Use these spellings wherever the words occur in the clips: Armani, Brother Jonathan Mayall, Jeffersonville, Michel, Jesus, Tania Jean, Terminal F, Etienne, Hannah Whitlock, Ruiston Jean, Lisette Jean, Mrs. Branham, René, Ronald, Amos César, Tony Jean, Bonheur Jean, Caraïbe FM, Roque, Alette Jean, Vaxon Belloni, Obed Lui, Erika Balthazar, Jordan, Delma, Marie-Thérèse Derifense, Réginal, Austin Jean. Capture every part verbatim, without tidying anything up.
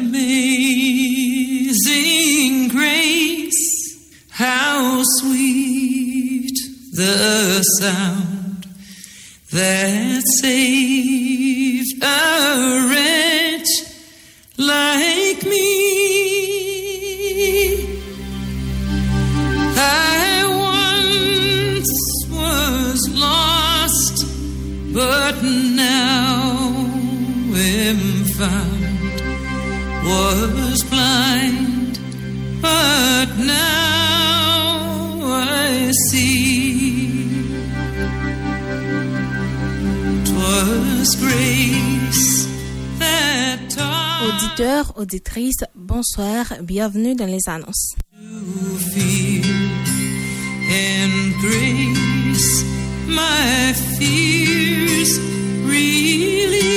Amazing grace, how sweet the sound that saved a wretch like me. I once was lost, but now am found, was blind, but now I see. 'Twas grace that taught. Auditeurs, auditrices, bonsoir, bienvenue dans les annonces. To feel and grace my fears relieved.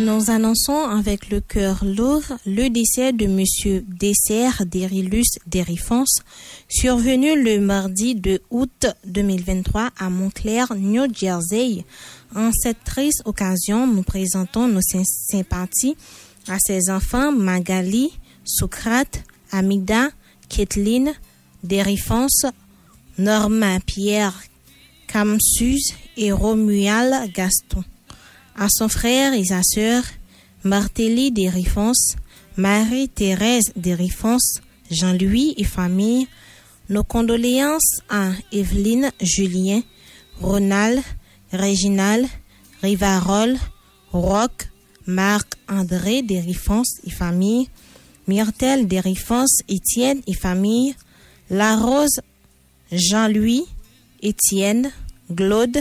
Nous annonçons avec le cœur lourd le décès de Monsieur Dessert Dérilus Dérifense, survenu le mardi deux août deux mille vingt-trois à Montclair, New Jersey. En cette triste occasion, nous présentons nos sympathies à ses enfants Magali, Socrate, Amida, Kathleen, Derifense, Norman, Pierre, Camus et Romual Gaston. À son frère et sa sœur, Martelly Derifense, Marie-Thérèse Derifense, Jean-Louis et famille, nos condoléances à Evelyne Julien, Ronald, Réginal, Rivarol, Roque, Marc-André Derifense et famille, Myrtel Derifense, Etienne et famille, La Rose, Jean-Louis, Etienne, Claude,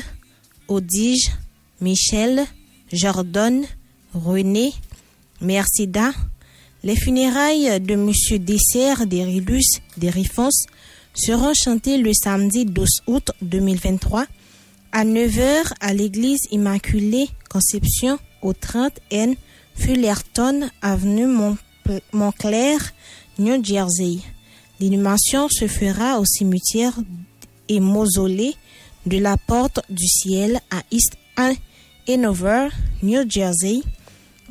Odige, Michel, Jordan, René, Mercida. Les funérailles de Monsieur Dessert Dérilus Dérifons seront chantées le samedi douze août deux mille vingt-trois à neuf heures à l'église Immaculée Conception au trente N Fullerton, avenue Montclair, New Jersey. L'inhumation se fera au cimetière et mausolée de la Porte du Ciel à East Hanover, New Jersey.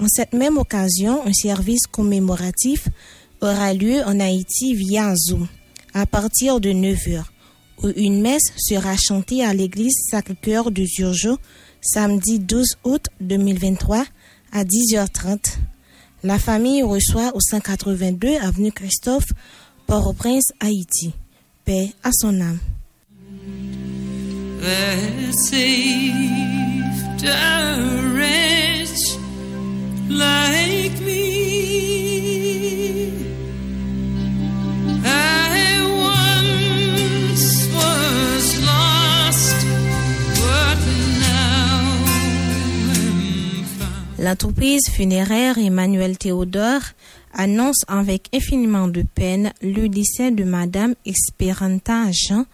En cette même occasion, un service commémoratif aura lieu en Haïti via Zoom à partir de neuf heures, où une messe sera chantée à l'église Sacré-Cœur de Turgeon samedi douze août deux mille vingt-trois à dix heures trente. La famille reçoit au cent quatre-vingt-deux avenue Christophe, Port-au-Prince, Haïti. Paix à son âme. That saved a wretch like me. I once was lost, but now I'm found. L'entreprise funéraire Emmanuel Théodore annonce avec infiniment de peine le décès de Madame Esperanta Jean,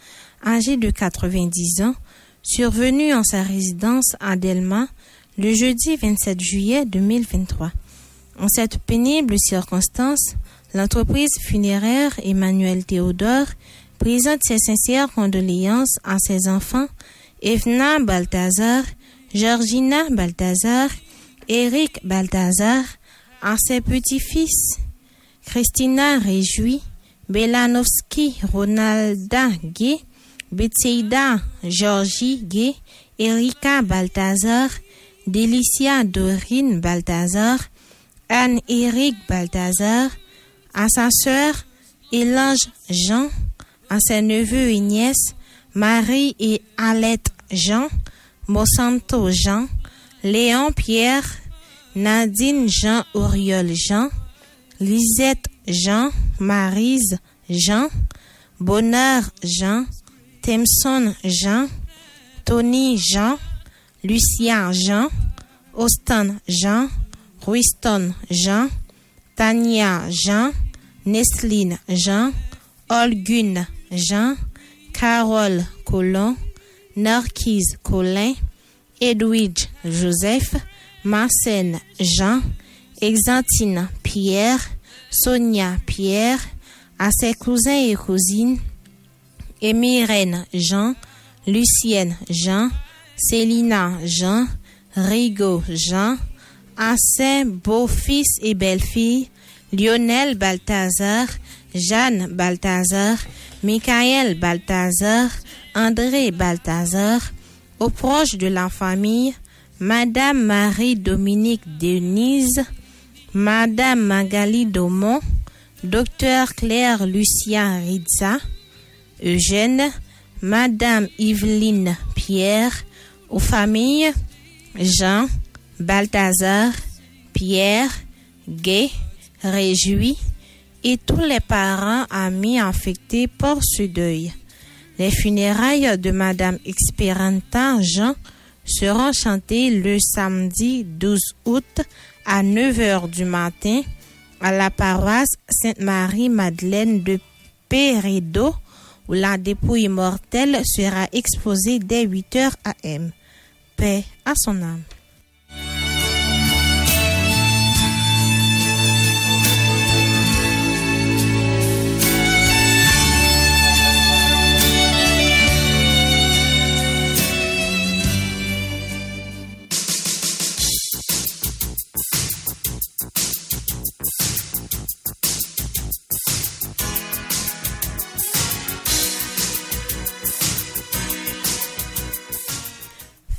âgée de quatre-vingt-dix ans, survenue en sa résidence à Delma le jeudi vingt-sept juillet deux mille vingt-trois. En cette pénible circonstance, l'entreprise funéraire Emmanuel Théodore présente ses sincères condoléances à ses enfants Evna Balthazar, Georgina Balthazar, Eric Balthazar, à ses petits-fils Christina Réjouis, Belanovski Ronalda Gay, Betseida Georgie Gay, Erika Balthazar, Delicia Dorine Balthazar, Anne-Éric Balthazar, à sa sœur Élange Jean, à ses neveux et nièces Marie et Alette Jean, Monsanto Jean, Léon Pierre, Nadine Jean Auriol Jean, Lisette Jean, Marise Jean, Bonheur Jean, Themson Jean, Tony Jean, Lucien Jean, Austin Jean, Ruiston Jean, Tania Jean, Nesline Jean, Olgun Jean, Carole Colon, Narquise Colin, Edwidge Joseph, Marcène Jean, Exantine Pierre, Sonia Pierre, à ses cousins et cousines, Émiraine Jean, Lucienne Jean, Célina Jean, Rigaud Jean, à ses beaux-fils et belles-filles, Lionel Balthazar, Jeanne Balthazar, Michael Balthazar, André Balthazar, aux proches de la famille, Madame Marie-Dominique Denise, Madame Magali Daumont, Docteur Claire Lucien Rizza, Eugène, Madame Yveline Pierre, aux familles Jean, Balthazar, Pierre, Gay, Réjouis et tous les parents amis affectés par ce deuil. Les funérailles de Madame Esperanta Jean seront chantés le samedi douze août à neuf heures du matin à la paroisse Sainte-Marie-Madeleine de Péredo, où la dépouille mortelle sera exposée dès huit heures a m Paix à son âme.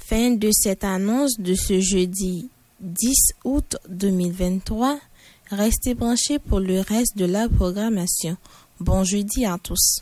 Fin de cette annonce de ce jeudi dix août deux mille vingt-trois. Restez branchés pour le reste de la programmation. Bon jeudi à tous.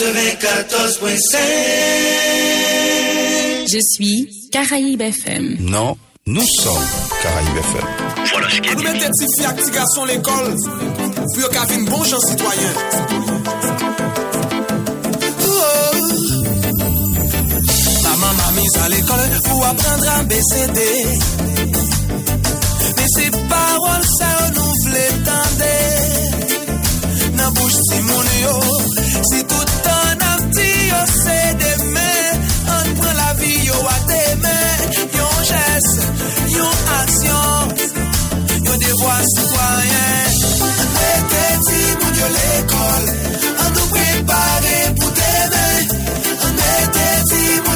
quatre-vingt-quatorze virgule cinq. Je suis Caraïbe F M. Non, nous sommes Caraïbe F M. Voilà ce qu'il y a. Vous mettez des filles à petits garçons à l'école, puis au café, une bonne chance citoyenne. À l'école pour apprendre à B C D. Mais ces paroles ça renouvelé tendez. Nan bouche si mon yo, si tout en a dit yo c'est des mains. On prend la vie yo à des mains. Yon geste, yon action, yon devoir citoyen. Mettez dit mon Dieu l'école, on nous prépare pour demain. Mon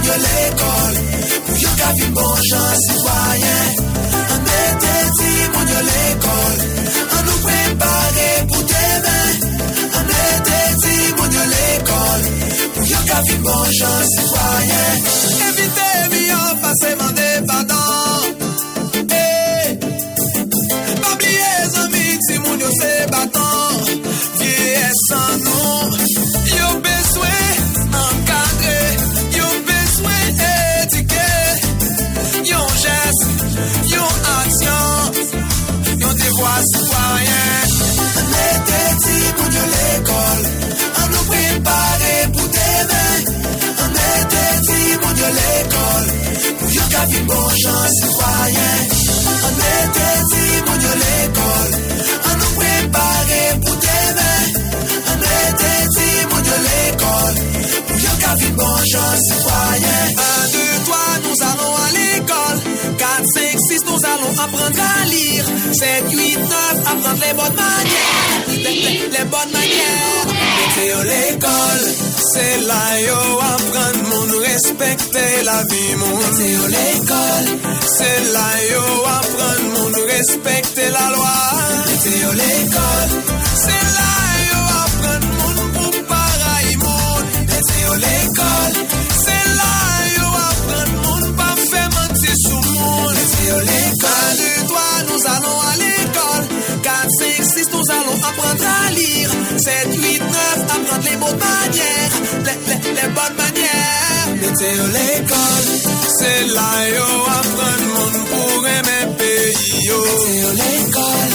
Dieu l'école, pour yon ka vi bon chan citoyen. On était dit mon Dieu l'école, on nous préparait pour demain. On était dit mon Dieu l'école, pour yon ka vi bon chan citoyen. Évitez bien passer mon débattant. Eh, pas oublier amis si mon Dieu c'est battant. Vieillez sans nous, yon besoin. Citoyen, on était dit pour Dieu l'école, on nous préparait pour demain. On était dit pour Dieu l'école, pour Dieu qu'a vu bon chant citoyen. On était dit pour Dieu l'école, on nous préparait pour demain. On était dit pour Dieu l'école, pour Dieu qu'a vu bon chant citoyen. Un, deux, trois, nous allons à l'école. Quatre, cinq, six, nous allons apprendre à lire. sept, huit, neuf, apprendre les bonnes manières, les, les, les bonnes manières. Mettez à l'école, c'est là yo apprendre mon respecter la vie mon. Mettez à l'école, c'est là yo apprendre mon respecter la loi. Mettez à l'école, c'est là yo apprendre mon pour pareil mon. Mettez à l'école, c'est là yo apprendre mon pas faire mentir sur mon. Mettez à l'école, toi nous allons à l'école, quatre, cinq, six, nous allons apprendre à lire, sept, huit, neuf, apprendre les bonnes manières, les, les, les bonnes manières. Mettez à l'école, c'est là yo apprendre mon pour aimer pays yo. Mettez à l'école,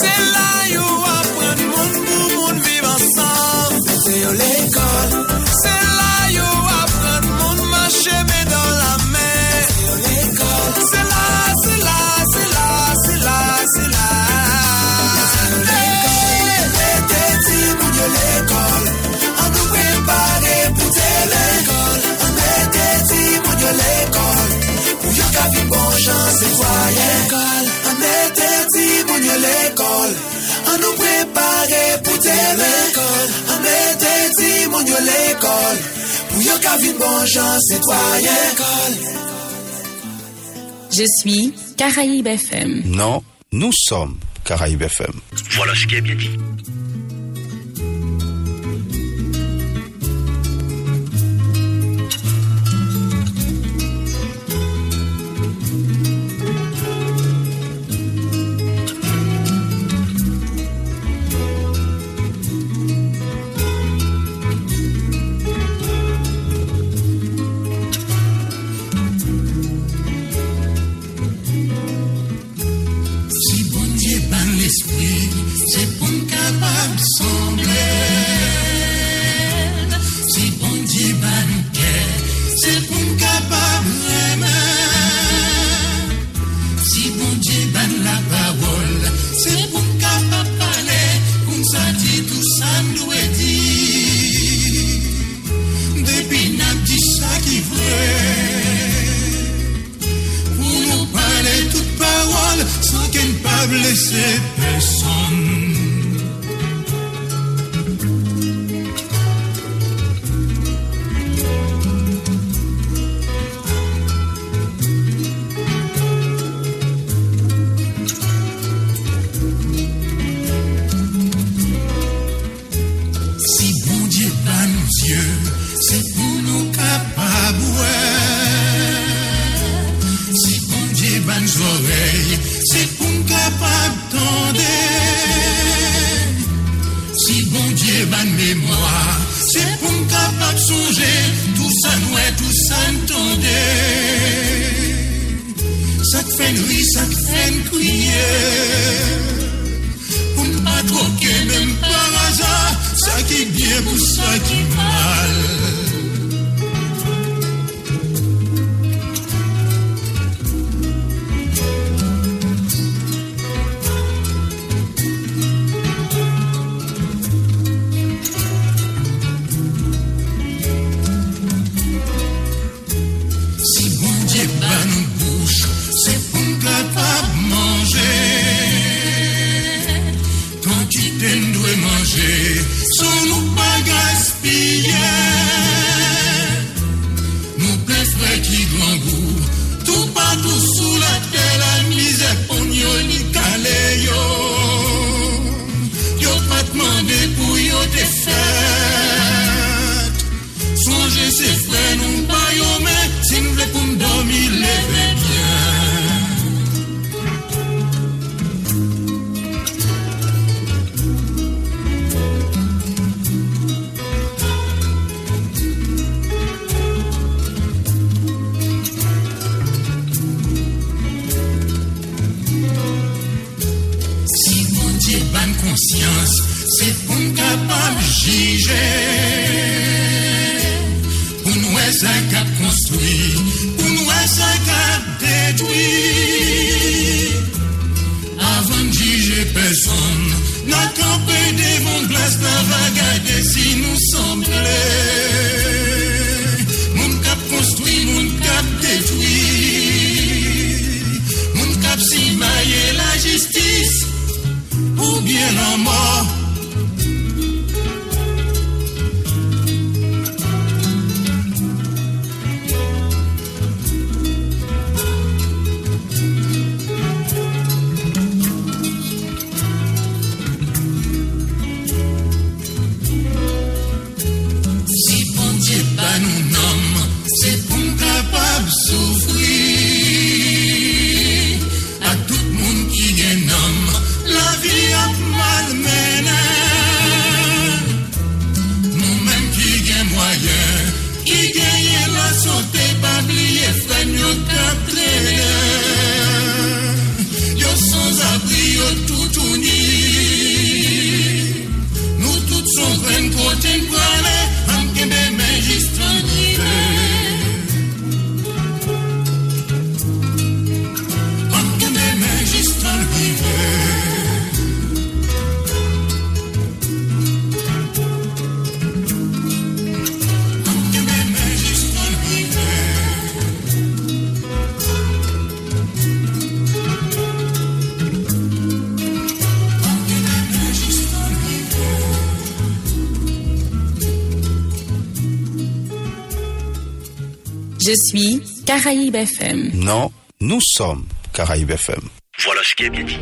c'est là yo apprendre mon pour mon vivre ensemble. Mettez à l'école, c'est là yo apprendre mon marcher mais dans la mer. Mettez à l'école, c'est là, c'est là, c'est là. C'est là, mettez dit pour Dieu l'école, on nous prépare pour l'école. On était dit pour Dieu l'école, pour Dieu qu'a vu bon chance citoyen. On était dit pour Dieu l'école, on nous prépare pour l'école. On était dit pour Dieu l'école, pour Dieu qu'a vu bon chance citoyen. Je suis Caraïbe F M. Non. Nous sommes Caraïbes F M. Voilà ce qui est bien dit. Bon Dieu, ban mémoire, c'est pour me cap. sa kap konstoui, pou nou e sa kap detwi. Avan jije peson, na kampe devon glas na va gade si nou semble. Moun kap konstoui, moun kap detwi. Moun kap si maye la jistis, ou bien la mort. Je suis Caraïbe F M. Non, nous sommes Caraïbe F M. Voilà ce qui est bien dit.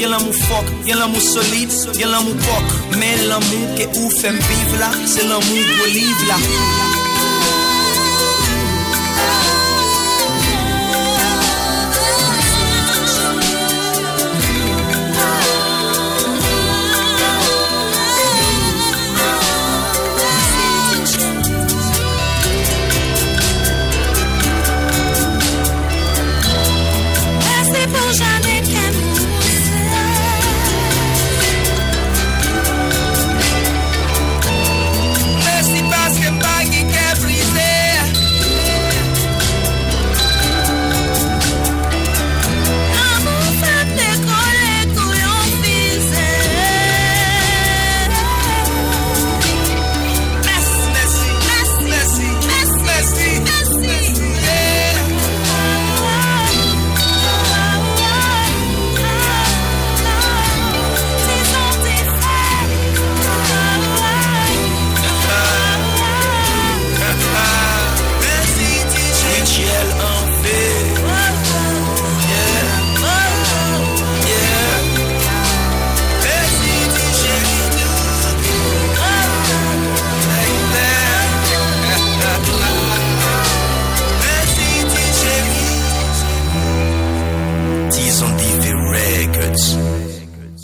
Y'a l'amour solide, y'a l'amour poc, mais l'amour qui ou fait vivre là, c'est l'amour qui livre là. C'est pour jamais qu'un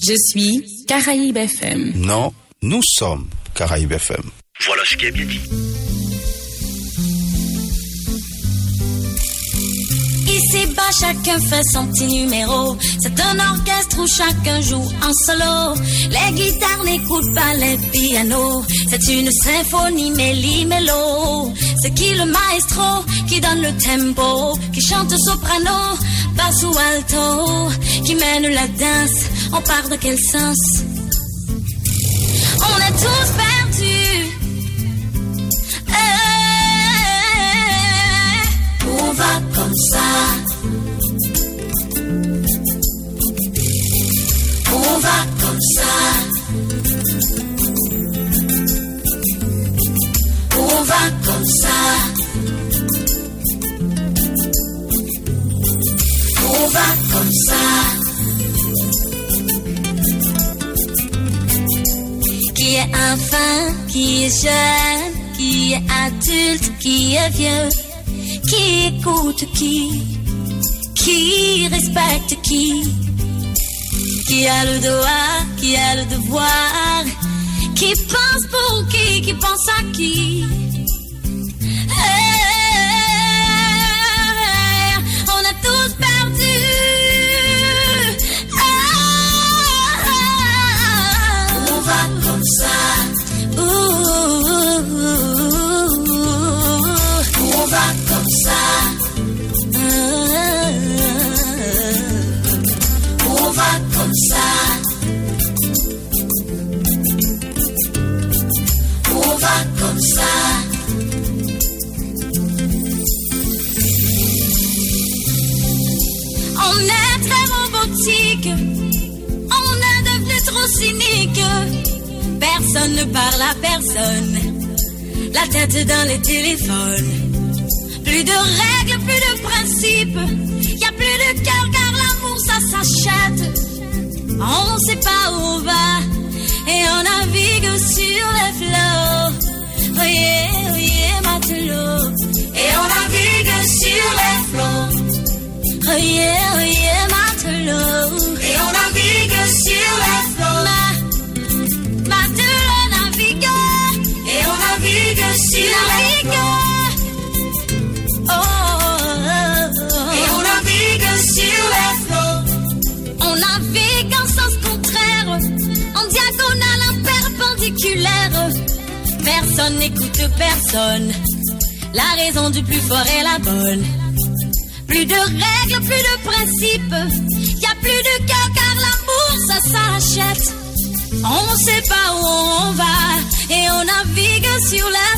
Je suis Caraïbe F M. Non, nous sommes Caraïbe F M. Voilà ce qui est bien dit. Ici-bas, chacun fait son petit numéro. C'est un orchestre où chacun joue en solo. Les guitares n'écoutent pas les pianos. C'est une symphonie méli-mélo. C'est qui le maestro qui donne le tempo, qui chante soprano, basse ou alto, qui mène la danse. On part de quel sens? On est tous perdus. On va comme ça. On va comme ça. On va comme ça. On va comme ça. Qui est enfant, qui est jeune, qui est adulte, qui est vieux, qui écoute qui, qui respecte qui, qui a le droit, qui a le devoir, qui pense pour qui, qui pense à qui. Hey, on a tous perdus. Hey, on va comme ça. Ouh, on va comme ça. Ouh, on va comme ça. Comme ça. On est très robotique, on est devenu trop cynique. Personne ne parle à personne, la tête dans les téléphones. Plus de règles, plus de principes, y a plus de cœur car l'amour ça s'achète. On sait pas où on va et on navigue sur les flots. Oyez, oyez, matelot, et on navigue sur les flots. Oyez, oyez, matelot, et on navigue sur les flots. Ma, matelot navigue, et on navigue sur les flots. Oh, oh, oh, et on navigue sur les flots. On navigue en sens contraire, en diagonale, en perpendiculaire. Personne n'écoute personne, la raison du plus fort est la bonne. Plus de règles, plus de principes, y a plus de cœur car l'amour ça s'achète. On sait pas où on va et on navigue sur la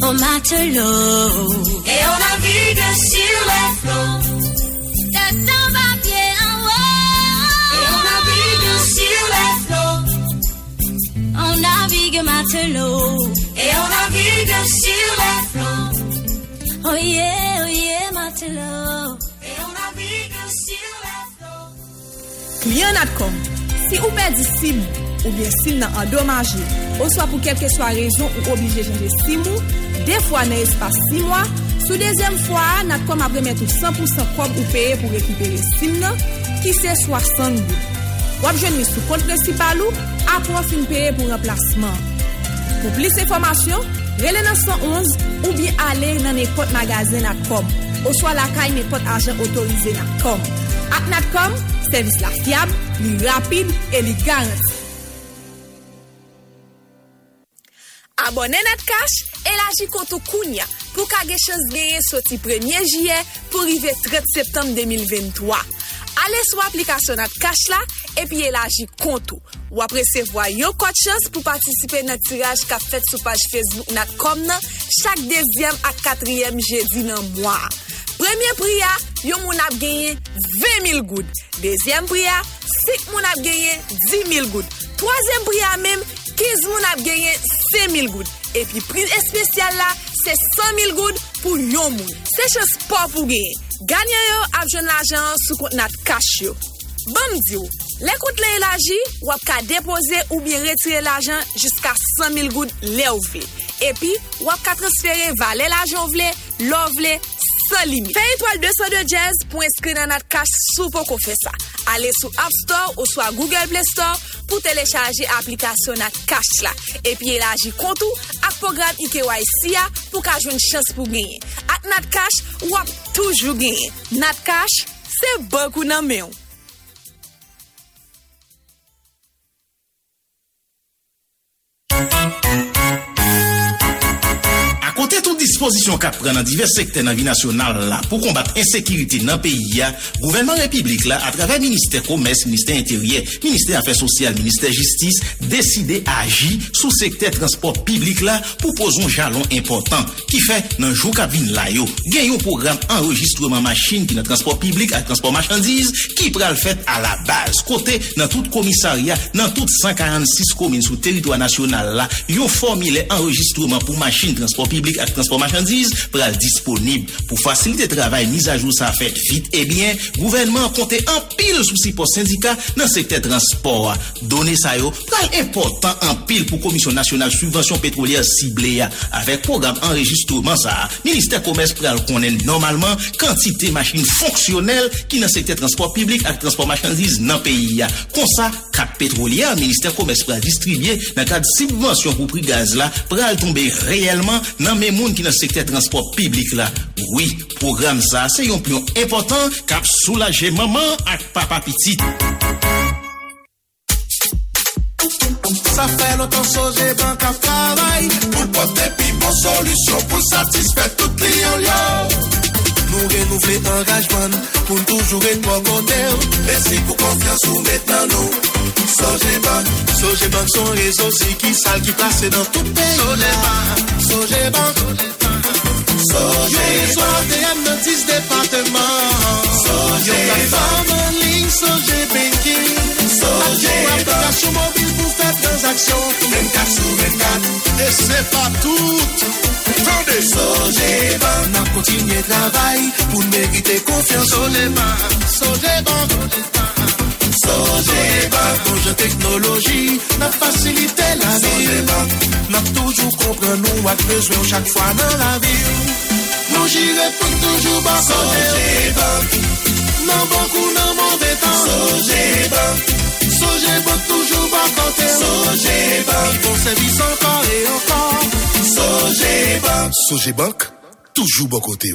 flow. Au matelot, et on navigue sur les flots. Tête en bas, pied en haut, et on navigue sur les flots. On navigue matelot, et on navigue sur les flots. Oh yeah, oh yeah, matelot, et on navigue sur les flots. Client point com, si ou perdi sim, ou bien sim nan endommagé, ou soit pour quelque soit raison ou obligé changer sim ou, deux fois dans espace six mois, sous deuxième fois, Natcom a remettre cent pour cent comme ou payer pour récupérer sim nan, qui c'est soixante-deux. Ou abjouer sous compte principal ou après fin payer pour remplacement. Pour plus d'informations, relez dans cent onze ou bien aller dans n'importe magasin Natcom ou soit la caille n'importe agent autorisé Natcom. Ak Natcom, service la fiable, li rapide et li garanti. Abonnez Natcash et la Jikoto Kounia pour ka gen chance gagner sorti premier juillet pour arriver trente septembre deux mille vingt-trois. Allez sur l'application Natcash là et puis élargir compte ou après recevoir un code chance pour participer à notre tirage qu'a fait sur page Facebook Natcom chaque deuxième à quatrième jeudi dans le mois. Premier prix, yon moun ap gagné vingt mille goud. Deuxième prix, cinq moun ap gagné dix mille goud. Troisième prix même quinze moun ap gagné cinq mille goud. Et puis prix spécial là, c'est cent mille goud pour yon moun. C'est chance pas pour gagner. Gagner yo ap jwenn l'argent sous compte Natcash yo. Bon dieu, les comptes l'élargi ou ap ka déposer ou bien retirer l'argent jusqu'à cent mille goud l'ouvre. Et puis ou ap ka transférer valer l'argent vle, l'ouvre sans limite. Fais étoile deux cent deux Jazz pour inscrire dans notre cash sous pour qu'on fait ça. Allez sur App Store ou sur Google Play Store pour télécharger l'application notre cash là. Et puis élargir compte à programme I K Y C pour qu'on ait une chance pour gagner. Avec notre cash, on a toujours gagné. Notre cash, c'est beaucoup dans mes. À côté toute disposition qu'a pris dans divers secteurs de la vie nationale là, pour combattre l'insécurité dans le pays, le gouvernement république là, à travers le ministère commerce, le ministère intérieur, le ministère affaires sociales, le ministère justice, décidé d'agir sous le secteur transport public là, pour poser un jalon important qui fait dans le jour qu'a vient là, il y a un programme enregistrement machine qui dans transport public à transport marchandises qui prend le fait à la base. Côté dans tout commissariat, dans toutes cent quarante-six communes sur le territoire national là, il y a un formulaire enregistrement pour machine transport public à transport marchandises pral disponible pour faciliter le travail mise à jour ça fait vite et bien gouvernement compter en pile sous support syndicat dans secteur transport donner ça yo pral important en pile pour commission nationale subvention pétrolière ciblée avec programme enregistrement ça ministère commerce pral connaît normalement quantité machine fonctionnelle qui dans secteur transport public et transport marchandises dans pays comme ça cap pétrolier ministère commerce pral distribuer dans cadre subvention pour prix gaz là pral tomber réellement dans même monde qui dans secteur transport public là. Oui, programme ça, c'est un plan important cap soulager maman ak papa petit. Ça fait longtemps que j'ai banque à travail pour porter puis bon solution pour satisfaire tout client yo. Nous renouveler engagement pour toujours être trois côtés. Merci pour confiance ou maintenant nous. Sogeban, Sogeban, son réseau, c'est qui sale qui passe dans tout pays. Sogeban, Sogeban, Sogeban, T M dans dix départements. Sogeban, en ligne, Sogeban Banking. Sogeban, application mobile pour faire transaction. vingt-quatre sur vingt-quatre, et c'est pas tout. Tendez, Sogeban, on a continué travail pour mériter confiance. Sogeban, Sogeban, Sogeban, bonjour technologie, n'a facilité la vie. N'a toujours compris nous, a besoin chaque fois dans la vie. Nous j'irai pour toujours bas. Sogeban, non beaucoup dans mon temps. Sogeban. Sogeban toujours bas côté. Sogeban, bon service encore et encore. Sogeban, Sogeban toujours bas côté.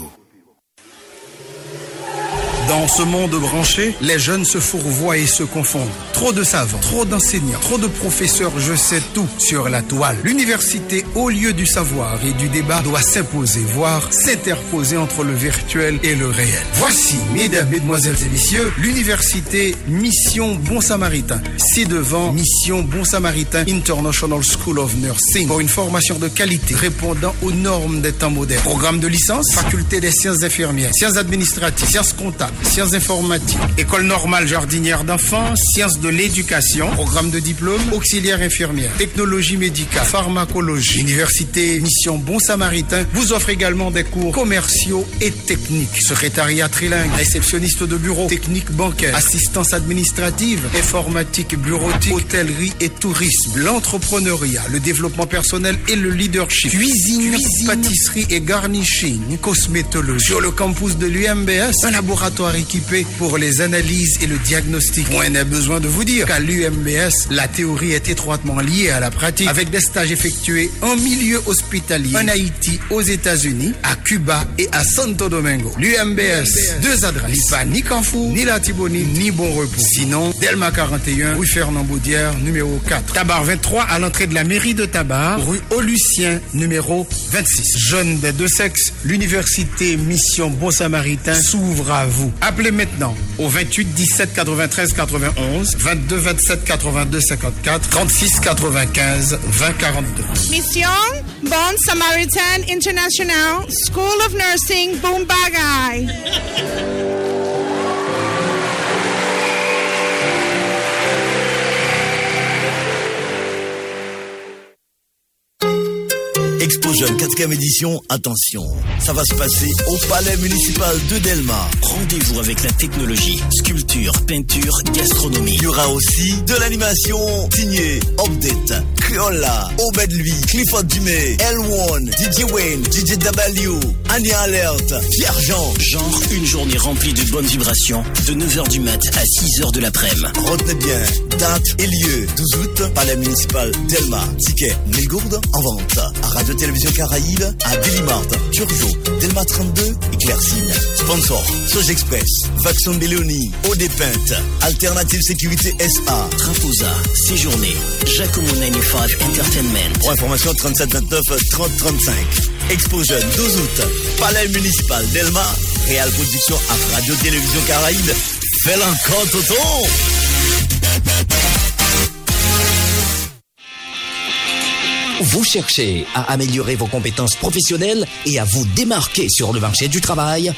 Dans ce monde branché, les jeunes se fourvoient et se confondent. Trop de savants, trop d'enseignants, trop de professeurs, je sais tout sur la toile. L'université, au lieu du savoir et du débat, doit s'imposer, voire s'interposer entre le virtuel et le réel. Voici, mesdames, mesdemoiselles et messieurs, l'université Mission Bon Samaritain. Ci-devant Mission Bon Samaritain International School of Nursing pour une formation de qualité répondant aux normes des temps modernes. Programme de licence, faculté des sciences infirmières, sciences administratives, sciences comptables, sciences informatiques, école normale jardinière d'enfants, sciences de l'éducation, programme de diplôme, auxiliaire infirmière, technologie médicale, pharmacologie. Université Mission Bon Samaritain vous offre également des cours commerciaux et techniques. Secrétariat trilingue, réceptionniste de bureau, technique bancaire, assistance administrative, informatique, bureautique, hôtellerie et tourisme, l'entrepreneuriat, le développement personnel et le leadership, cuisine, cuisine, pâtisserie et garnishing, cosmétologie. Sur le campus de l'U M B S, un laboratoire équipé pour les analyses et le diagnostic. Point n'est besoin de vous dire qu'à l'U M B S, la théorie est étroitement liée à la pratique avec des stages effectués en milieu hospitalier, en Haïti, aux États-Unis, à Cuba et à Santo Domingo. L'U M B S, deux adresses. Ni pas ni Canfou, ni La Tibonite, ni Bon Repos. Sinon, Delma quarante et un, rue Fernand-Baudière, numéro quatre. Tabar vingt-trois, à l'entrée de la mairie de Tabar, rue Aulusien, numéro vingt-six. Jeunes des deux sexes, l'université Mission Bon Samaritain s'ouvre à vous. Appelez maintenant au vingt-huit dix-sept quatre-vingt-treize quatre-vingt-onze, vingt-deux vingt-sept quatre-vingt-deux cinquante-quatre, trente-six quatre-vingt-quinze vingt quarante-deux. Mission Bon Samaritain International School of Nursing Bumbagai. Expo Jeune vingt-quatrième édition, attention, ça va se passer au palais municipal de Delma. Rendez-vous avec la technologie, sculpture, peinture, gastronomie. Il y aura aussi de l'animation signée Update, Criolla, Obed Lui, Clifford Dumais, L un, D J Wayne, D J W, Annie Alert, Pierre Jean. Genre une journée remplie de bonnes vibrations, de neuf heures du mat à six heures de l'après-midi. Retenez bien, date et lieu, douze août, palais municipal Delma. Ticket mille gourdes en vente à Radio-Télévision Caraïbes, à Billimart, Turjo, Delma trente-deux et Clercine. Sponsor, Soj Express, Vaxon Belloni, Eau des Pintes, Alternative Sécurité S A, Traposa, Séjournée, Giacomo quatre-vingt-quinze Entertainment. Pour information, trente-sept vingt-neuf trente trente-cinq. Expo Jeune, douze août, Palais Municipal Delma, Réal Production à Radio-Télévision Caraïbes. Fais-le encore, Toto! Vous cherchez à améliorer vos compétences professionnelles et à vous démarquer sur le marché du travail?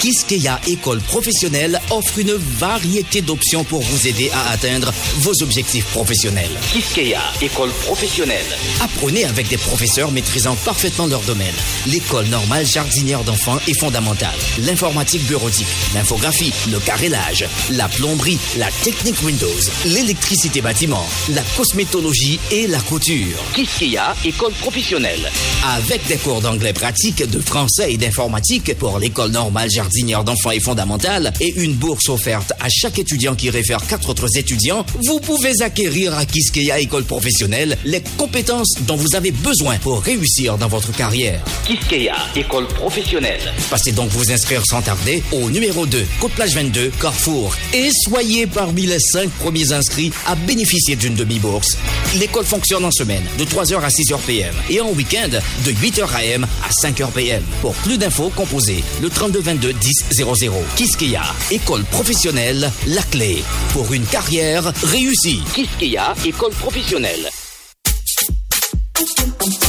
Kiskeya École Professionnelle offre une variété d'options pour vous aider à atteindre vos objectifs professionnels. Kiskeya École Professionnelle. Apprenez avec des professeurs maîtrisant parfaitement leur domaine. L'école normale jardinière d'enfants est fondamentale. L'informatique bureautique, l'infographie, le carrelage, la plomberie, la technique Windows, l'électricité bâtiment, la cosmétologie et la couture. Kiskeya École Professionnelle. Avec des cours d'anglais pratique, de français et d'informatique pour l'école normale jardinière d'enfants et fondamentale et une bourse offerte à chaque étudiant qui réfère quatre autres étudiants, vous pouvez acquérir à Kiskeya École Professionnelle les compétences dont vous avez besoin pour réussir dans votre carrière. Kiskeya École Professionnelle. Passez donc vous inscrire sans tarder au numéro deux, Côte-Plage vingt-deux, Carrefour. Et soyez parmi les cinq premiers inscrits à bénéficier d'une demi-bourse. L'école fonctionne en semaine, de trois heures à six heures P M et en week-end de huit heures A M à cinq heures P M. Pour plus d'infos, composez le trente-deux vingt-deux dix zéro zéro. Kiskeya, École Professionnelle, la clé pour une carrière réussie. Kiskeya, École Professionnelle.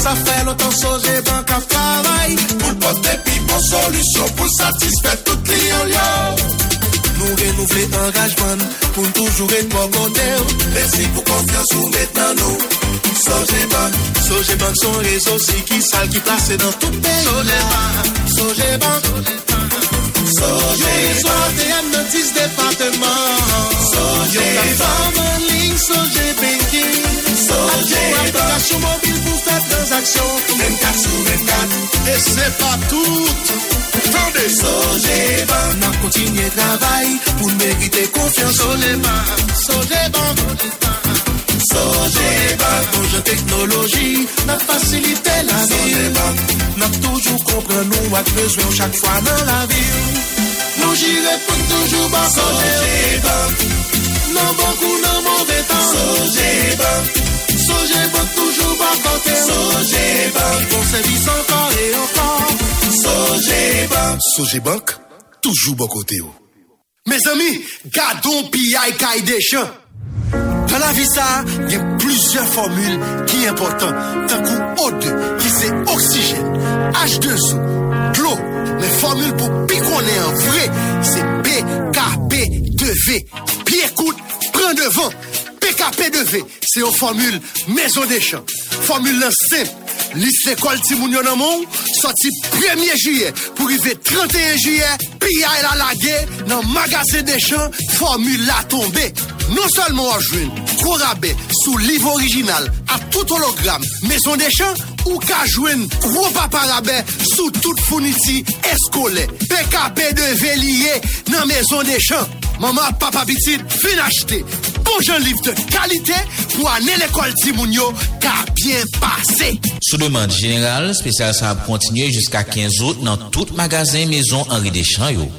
Ça fait longtemps que j'ai banque à travail pour porter puis bonne solution pour satisfaire tout client. Nous renouveler engagement pour toujours être bon côté. Merci pour confiance ou maintenant nous. Sogebank, Sogebank son réseau si qui sale qui place dans tout pays. Sogebank, Sogebank, Sogebank soit A T M dans dix départements. Sogebank en ligne, Sogebanking, Sogebank application mobile pour faire transaction. vingt-quatre sur vingt-quatre et c'est pas tout. Tendez, Sogebank, on a continué le travail pour mériter confiance. Sogebank, Sogebank, Sogebank, bonjour technologie, n'a facilité la vie. Sogebank, n'a toujours compris nous à besoin chaque fois dans la vie. Nous j'irai pour toujours bas. Sogebank, non beaucoup, non mauvais temps. Sogebank, Sogebank toujours bas côté. Sogebank, bon service encore et encore. Sogebank, Sogebank, toujours bon côté. Mes amis, gardons P I Caille des champs. Dans la vie, ça, il y a plusieurs formules qui sont importantes. Tant qu'on O deux, qui c'est oxygène, H deux O, de l'eau. Mais formule pour piquer qu'on est en vrai, c'est P K P deux V. Puis écoute, prends devant. P K P deux V, c'est une formule maison des champs. Formule simple. Liste l'école Timounion dans mon, sorti premier juillet pour arriver trente et un juillet, P I la laguer dans le magasin des champs, formule la tombée. Non seulement en juin, gros rabais sous livre original à tout hologramme, maison des champs, ou qu'à jouer gros papa rabais sous toute fourniture escolaire. P K P deux V lié dans maison des champs. Maman, papa, petite, fin acheter. Bon jean livre de qualité pour aller l'école Timounio qu'a bien passé. Sous demande générale, spécial ça va continuer jusqu'à quinze août dans tout magasin maison Henri Deschamps. Yo.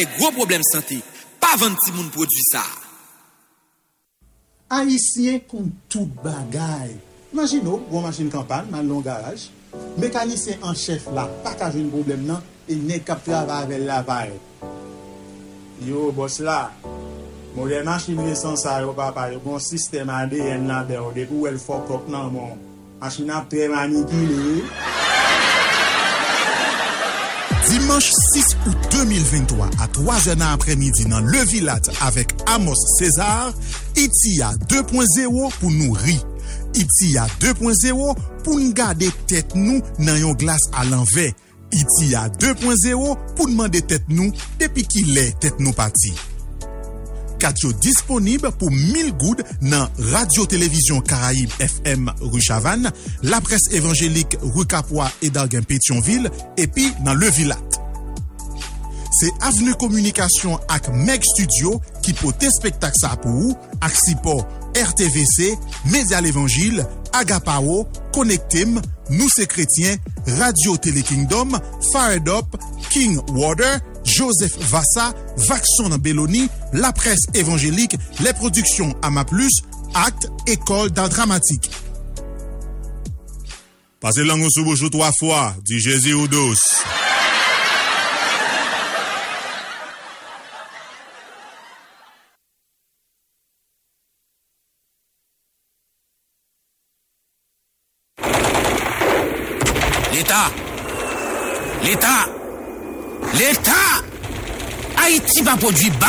a un gros problème santé. Pas vingt petits moun produit ça. Haïtien compte tout bagay. Imaginez, vous machine campagne, mal long garage, mécanicien en chef là, pas qu'à jouer un problème non, et n'est qu'à travailler avec la paille. Yo, boss là, mon machine essence à yo papa, bon système A D N là, de où elle faut propre non, mon machine à très manipulée. Dimanche six août deux mille vingt-trois, à trois heures dans l'après-midi, dans le Villat avec Amos César, I T I A deux point zéro pour nous rire. I T I A deux point zéro pour nous garder tête nous dans une glace à l'envers. I T I A deux point zéro pour demander tête nous depuis qu'il est tête nous parti. Katio disponible pour mille goudes dans Radio-Télévision Caraïbe F M rue Chavannes, la presse évangélique rue Capois et Dalguin Pétionville, et puis dans le Villat. C'est Avenue Communication avec Meg Studio qui pote spectacle ça pour vous, avec support R T V C, Média l'Évangile, Agapao, Connectim, Nous c'est Chrétiens, Radio Télé Kingdom, Fired Up, King Water, Joseph Vassa, Vaxon Belloni, La Presse Évangélique, Les Productions Ama Plus, Acte, École d'Art Dramatique. Passez l'angle sous bouche trois fois, dit Jésus ou dos. L'État! L'État! L'État! Haïti va produire balle,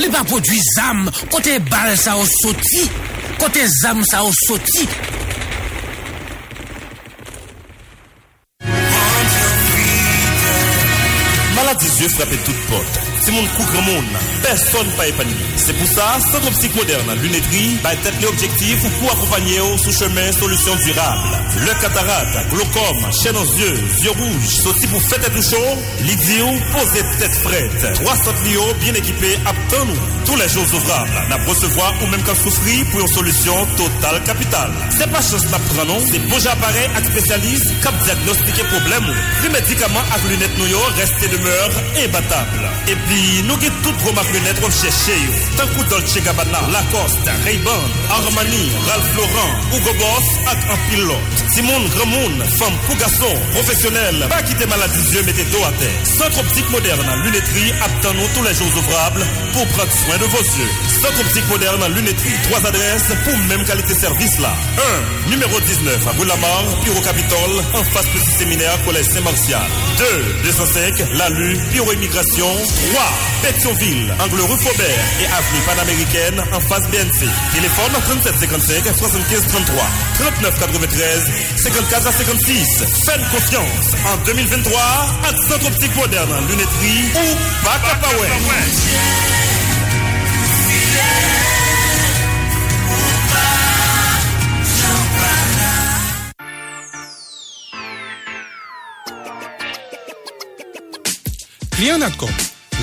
il va produire zam, côté balle ça au sauti, côté zam ça au sauti. Maladie yeux frappe toutes portes. C'est mon coup grand monde, personne pas épanoui. C'est pour ça, Centre Optique Moderne, lunetterie, va être l'objectif pour accompagner au sous-chemin solutions durables. Le cataracte, glaucome, chaîne aux yeux, yeux rouges, sorti pour faire tête ou chaud, l'idio, poser tête frette. trois cents lios bien équipés, apte nous. Tous les jours ouvrables, n'a recevoir ou même qu'à souffrir pour une solution totale capitale. C'est pas chose n'a prenons, c'est beau appareil avec spécialiste, cap diagnostiquer problème. Les médicaments avec lunettes nous restent demeure imbattable. Et puis, nous avons toutes vos marques lunettes qu'on cherche. Tant que Dolce Gabbana, Lacoste, Ray-Ban, Armani, Ralph Lauren, Hugo Boss et un pilote. Simone, grand monde, femme ou garçon, professionnel, pas quitter maladie yeux, mettez dos à terre. Centre Optique Moderne, lunetterie, attendons tous les jours ouvrables pour prendre soin de vos yeux. Centre Optique Moderne, lunetterie, trois adresses pour même qualité service là. un. Numéro dix-neuf à Boulamar, Bureau Capitole, en face petit séminaire, collège Saint-Martial. deux. deux cent cinq, Lalu, Bureau Immigration. trois. Pétionville, angle rue Faubert et avenue panaméricaine en face B N C. Téléphone trente-sept cinquante-cinq soixante-quinze trente-trois trente-neuf quatre-vingt-treize cinquante-quatre cinquante-six. Faites confiance en deux mille vingt-trois à Centre Optique Moderne, lunetterie ou Bacapaway. Client d'accord.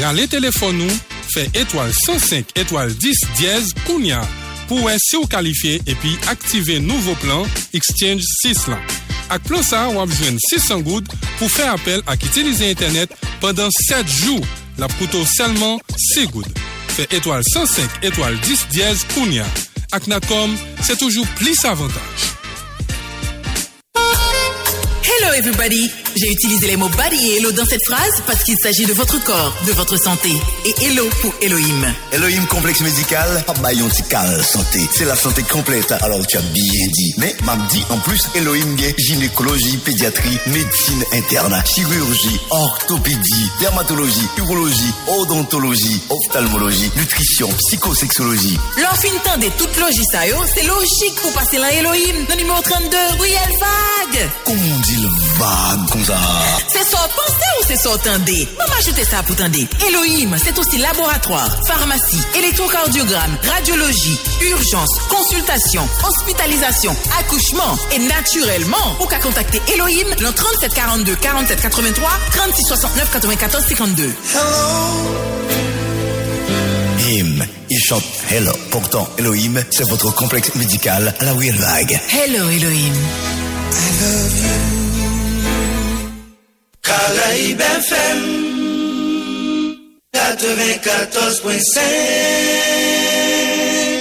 Rale téléphone nous, fait étoile cent cinq, étoile dix, dièse, Kounia. Pour être si vous qualifiez et puis activer nouveau plan Exchange six là. Avec plan ça, vous avez besoin six cents gouttes pour faire appel à utiliser Internet pendant sept jours. La coûte seulement six gouttes. Fait étoile cent cinq, étoile dix, dièse, Kounia. Avec Nacom, c'est toujours plus avantage. Hello everybody! J'ai utilisé les mots body et hello dans cette phrase parce qu'il s'agit de votre corps, de votre santé. Et hello pour Elohim. Elohim complexe médical, pas bayontical santé. C'est la santé complète, alors tu as bien dit. Mais m'a dit en plus, Elohim gain gynécologie, pédiatrie, médecine interne, chirurgie, orthopédie, dermatologie, urologie, odontologie, ophtalmologie, nutrition, psychosexologie. L'enfin tendez toute logique ça yo, c'est logique pour passer la Elohim. Dans numéro trente-deux, Royal Vague. Comment on dit le vague comme ça? C'est ça, pensez ou c'est ça, tendez? Maman, ajoutez ça pour tendez. Elohim, c'est aussi laboratoire, pharmacie, électrocardiogramme, radiologie, urgence, consultation, hospitalisation, accouchement et naturellement. Ou qu'à contacter Elohim, le trente-sept quarante-deux quarante-sept quatre-vingt-trois, trente-six soixante-neuf quatre-vingt-quatorze cinquante-deux. Him, il chante Hello. Pourtant, Elohim, c'est votre complexe médical à la Real Vague. Hello, Elohim. I love you. Caraïbe F M. quatre-vingt-quatorze virgule cinq.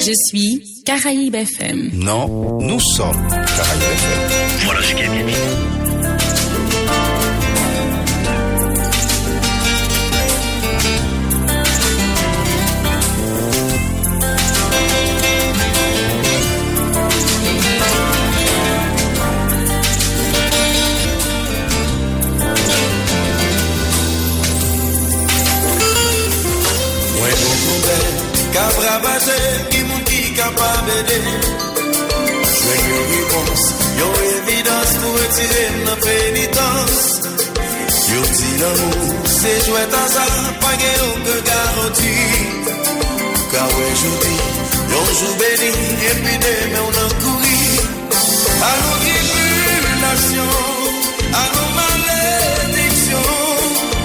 Je suis Caraïbe F M. Non, nous sommes Caraïbe F M. Voilà ce qui est bien dit. Qui moun ki capable d'aider. Je n'ai réponse, y'a évidence pour retirer nos pénitences. Y'a dit l'amour, c'est jouer dans ça, pas gagne que garantie. Car aujourd'hui, y'a un jour béni, et puis demain on a couru. À nos tribulations, à nos malédictions,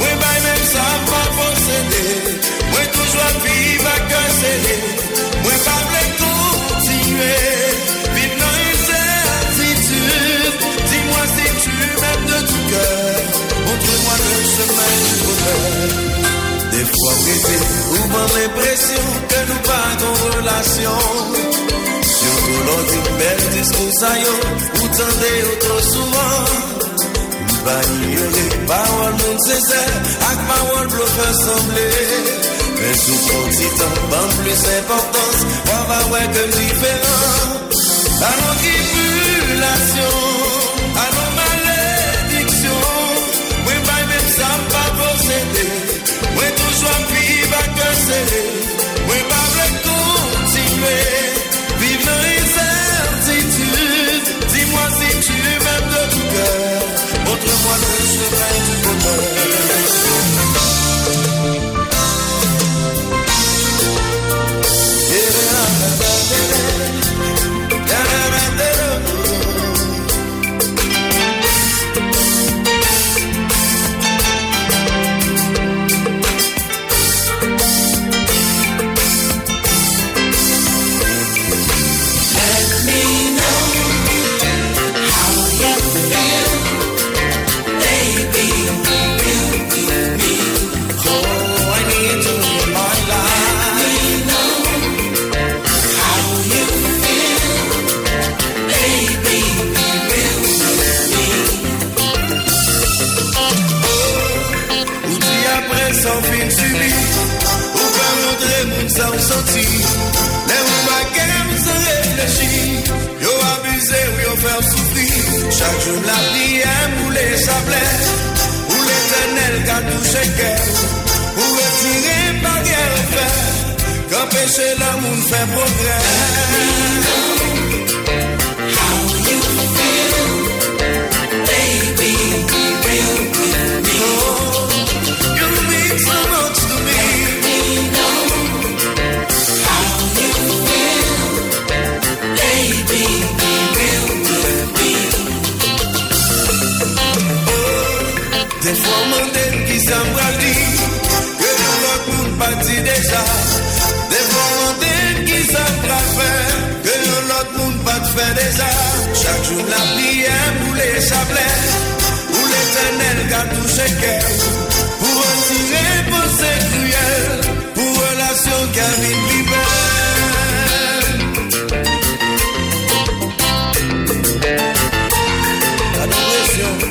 oui, bah, même ça va posséder. Oui, toujours vivre à cœur serré. Moi, pas voulu continuer, vivre dans une certitude. Dis-moi si tu m'aimes de tout cœur, montre-moi le chemin du bonheur. Des fois, prêté, ou même l'impression que nous partons en relation. Surtout lors d'une belle discussion, ou tendez autant souvent. Nous pas ignorer, parole non sincère, avec parole bloquée semblée. Mais sous condition, en plus importance, on va voir que différent. À nos tribulations, à nos malédictions, oui, bah, même ça pas posséder. Oui, toujours vivre à cœur serré. Oui, pas vrai continuer, vivre dans les certitudes. Dis-moi si tu m'aimes de tout cœur, montre-moi le chemin du bonheur. Chaque jour la vie aime où les sablés, où l'éternel garde tout chez qu'elle, où retirer par guerre fait, quand péché l'amour fait progrès. Chaque jour la prière pour les sablés, où l'éternel garde tout chez qu'elle, pour retirer pensée cruelle, pour relation carine libelle. Adoration. Oh,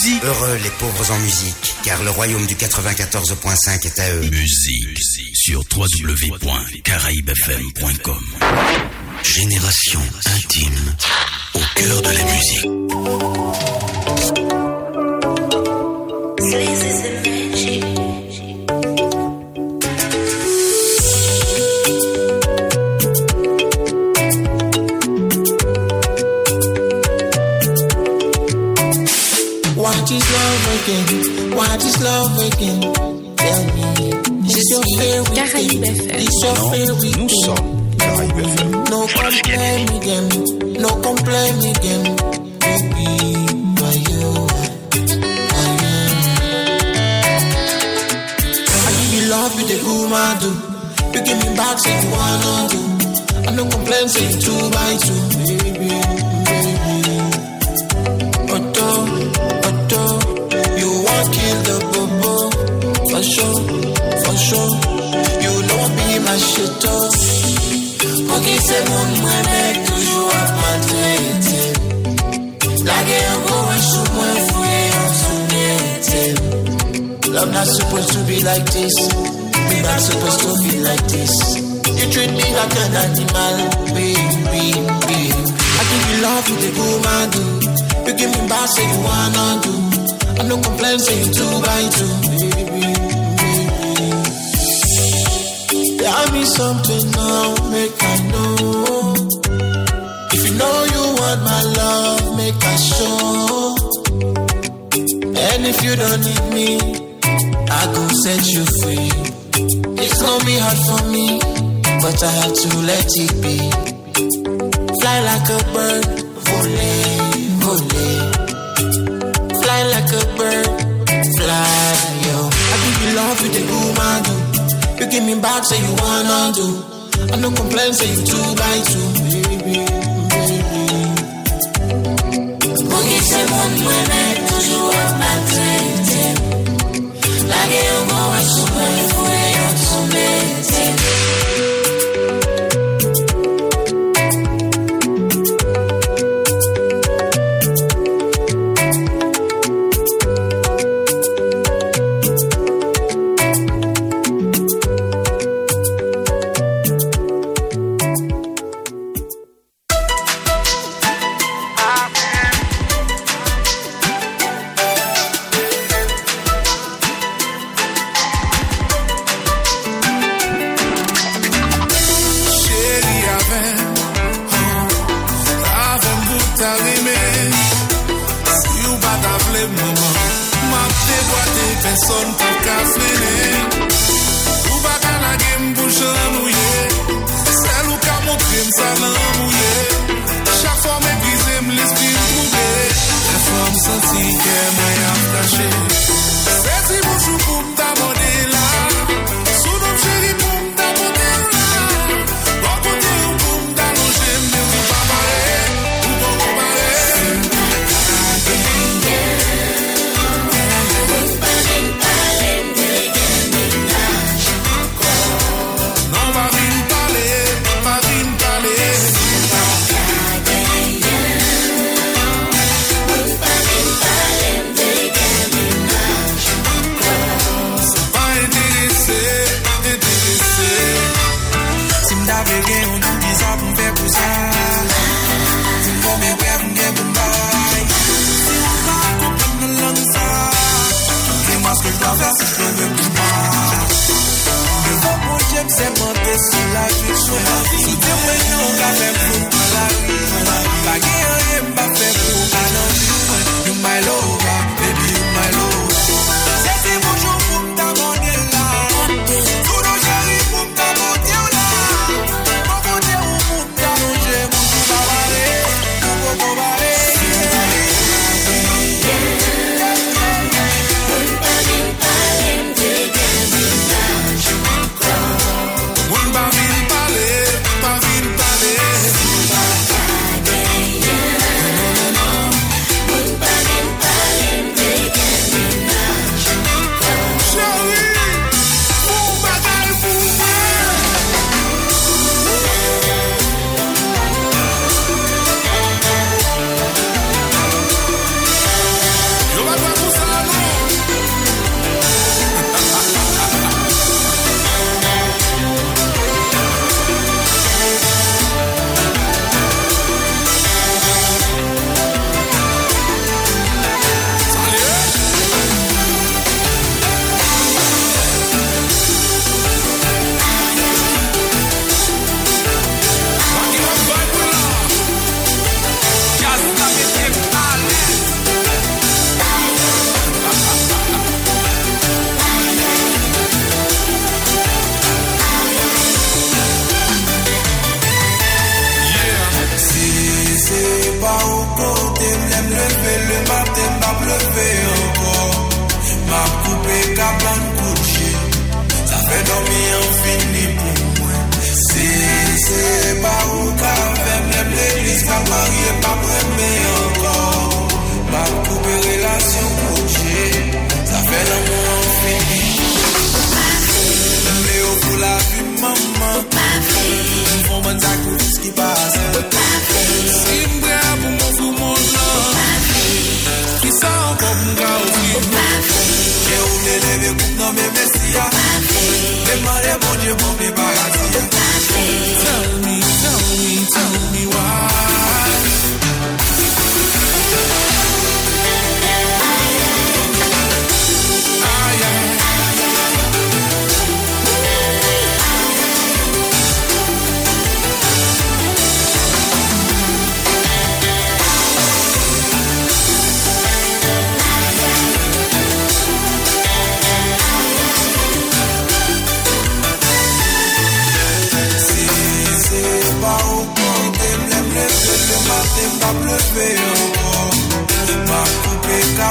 musique. Heureux les pauvres en musique, car le royaume du quatre-vingt-quatorze virgule cinq est à eux. Musique sur w w w point caraïbes f m point com. Génération intime au cœur de la musique. What is love again? What is love again? Tell me. It's your favorite Caraïbes F M. It's your favorite. Nous sommes Caraïbes F M. No complain again. No complain again. Baby, by you, by you. I give you love with the woman do. You give me back say you wanna do. I no complain say you two by two, baby. C'est mon moi mec toujours à m'attraiter. La guerre go et sous moi fouiller en sous. I'm not supposed to be like this. We're not supposed to be like this. You treat me like an animal, baby, baby. I give you love with the woman do. You give me back say you wanna do. I no complain say you two by two, baby. Tell me something now, make I know. If you know you want my love, make I show. And if you don't need me, I go set you free. It's gonna be hard for me, but I have to let it be. Fly like a bird, volley, volley. Fly like a bird, fly, yo. I give you love with the woman do. You give me back, say you wanna do. I no complain, say you two by two, baby, baby. Boogie say one woman, toujours à ma tête. La guerre, on va se faire fouiller, on s'en met. We'll be right back.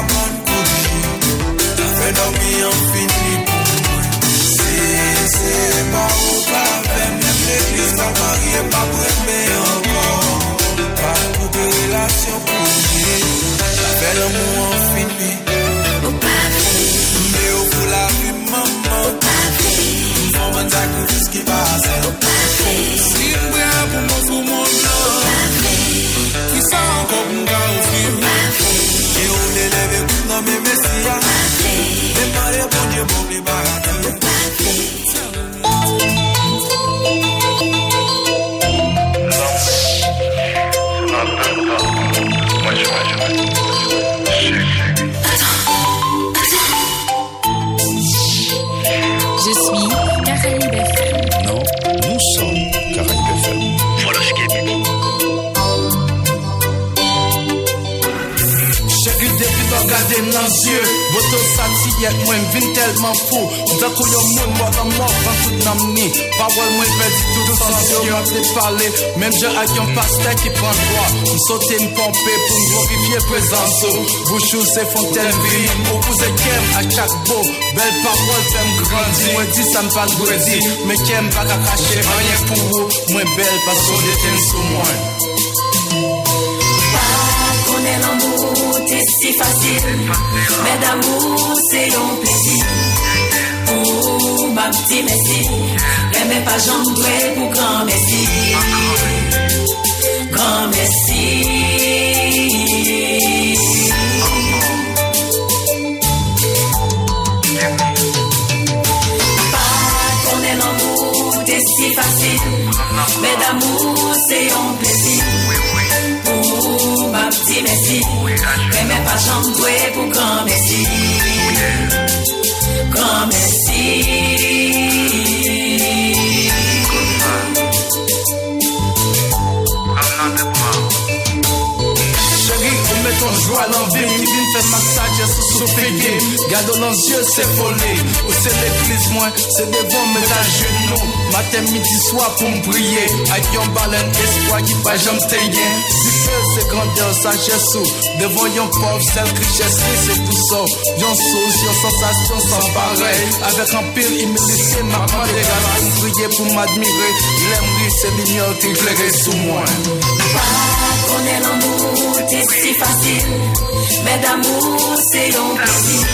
pas bon coucher. T'as fait dormir en fini pour moi. C'est, c'est pas ou pas, même l'église, pas marié, pas brûlé encore. Pas trop de relation pour lui. T'as fait l'amour en fini. Ou pas fait. Mais au bout la vie, maman. Ou pas fait. Maman, t'as que tout ce qui passe. Ou pas fait. Si on veut pour mon monde. Ou pas fait. Qui s'en compte pas au film. Je suis Caraïbe F M. Non, nous sommes Caraïbe F M. Voilà ce qui est bien. Regardez mes yeux, votre sati est moins vite tellement fou. D'un coup, y'a moins moi dans moi, dans toute l'amie. Parole moins perdu tout sens, y'a m'appelé parler. Même j'ai avec un pasteur qui prend droit. On saute une pompée pour me glorifier présence. Bouchou, c'est fontaine vie. Pour vous et à chaque beau. Belle parole, fait me grandir. Moi, dis ça me pas de mais qu'aime pas qu'à cacher rien pour vous. Moins belle, parce qu'on était sous moi. L'amour, c'est si facile, mais d'amour, c'est un plaisir. Oh, ma petite merci, mais pas j'envoie pour grand merci. Grand merci. Pas qu'on est l'amour, c'est si facile, mais d'amour, c'est un plaisir. Petit merci, mais même pas chanter pour grand merci. Grand merci. Ton joie l'envie, qui vient faire massage sous son pégué. Garde dans les yeux, c'est volé. Ou c'est l'église, moi, c'est devant mes genoux. Matin, midi, soir pour me prier. Avec une baleine, espoir qui va jamais tailler. Du feu, c'est grandeur, sagesse. Devant un pauvre, celle richesse, c'est tout ça. Yon sous, yon sensation sans pareil. Avec un pile, il me laissait ma main des gars. Pour me prier, pour m'admirer. L'aime, c'est l'ignorant qui flairait sous moi. On est l'amour, c'est si facile, mais d'amour c'est long plaisir.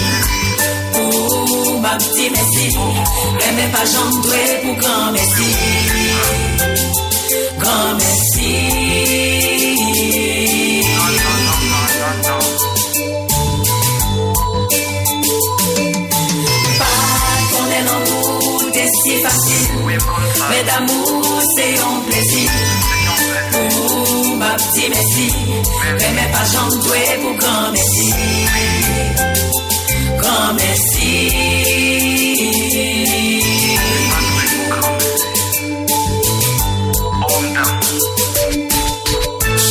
Oh, ma petite merci, mais pas j'envoie pour grand merci. Grand merci. Non, non, non, non, non, non. Pas qu'on est l'amour, c'est si facile, mais d'amour c'est long plaisir. Petit merci, mais même pas j'envoie pour grand merci. Grand merci.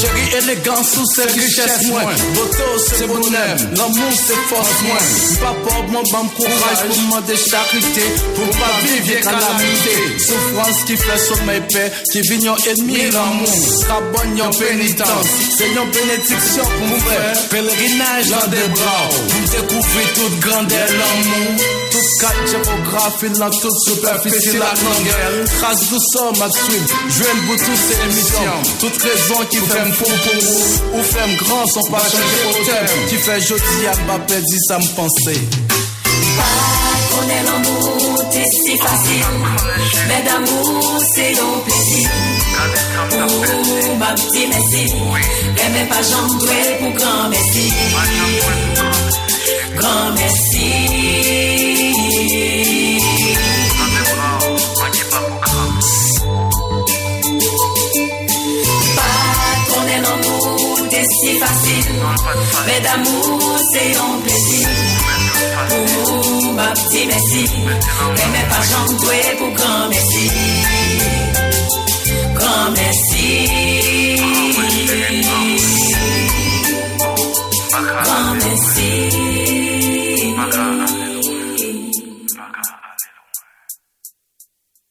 Chérie, élégance ou c'est richesse moins. Boto c'est bonheur, l'amour c'est force moins. Papa, mon bam courage pour demander charité. Pour pas vivre calamité. Souffrance qui fait sommeil paix, qui vient en ennemi l'amour. Rabonne en pénitence, c'est une bénédiction pour nous faire. Pèlerinage dans des bras, vous découvrez toute grandeur l'amour. Toute carte géographique, la toute superficie, la longueur. Trace de somme à suivre, joindre pour tous ces émissions. Toute raison qui fait faux pour vous, ou fait grand sans pas changer au thème. Qui fait jodi à ma perdue, ça me pensait. Pas qu'on est l'amour, c'est si facile, mais d'amour c'est long plaisir. Oh, ma petite merci, mais même pas j'envoie pour grand merci. Grand merci. Pas qu'on est l'amour, c'est si facile, mais d'amour c'est un plaisir. Oh, ma petite merci, mais même pas j'envoie pour grand merci. Grand merci. Grand merci.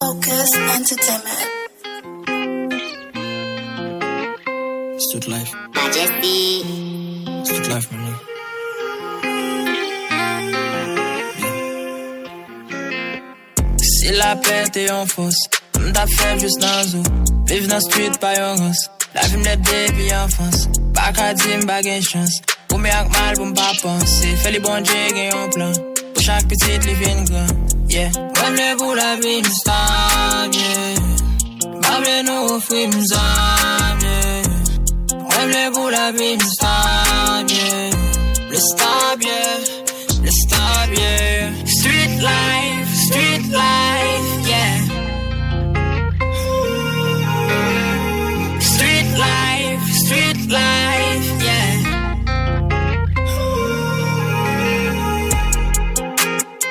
Focus Entertainment. Street life. Majesty. Street life, my nigga. Si la paix t'es en fausse, comme ta fève juste dans le zoo. Vive dans le street, pas yon gosse. La vie me l'a depuis l'enfance. Pas qu'à dire, m'pas gain chance. Pour me hack mal, pour m'pas penser. Fais les bons dieux, gagne un plan. Pour chaque petite, les vignes grands. Yeah. Même les boules à vie, nous stagnent. Même nous offrir, nous amener. Même les boules à vie, nous stagnent. Le stab, yeah. Le stab, yeah. Street life, street life, yeah. Street life, street life, yeah.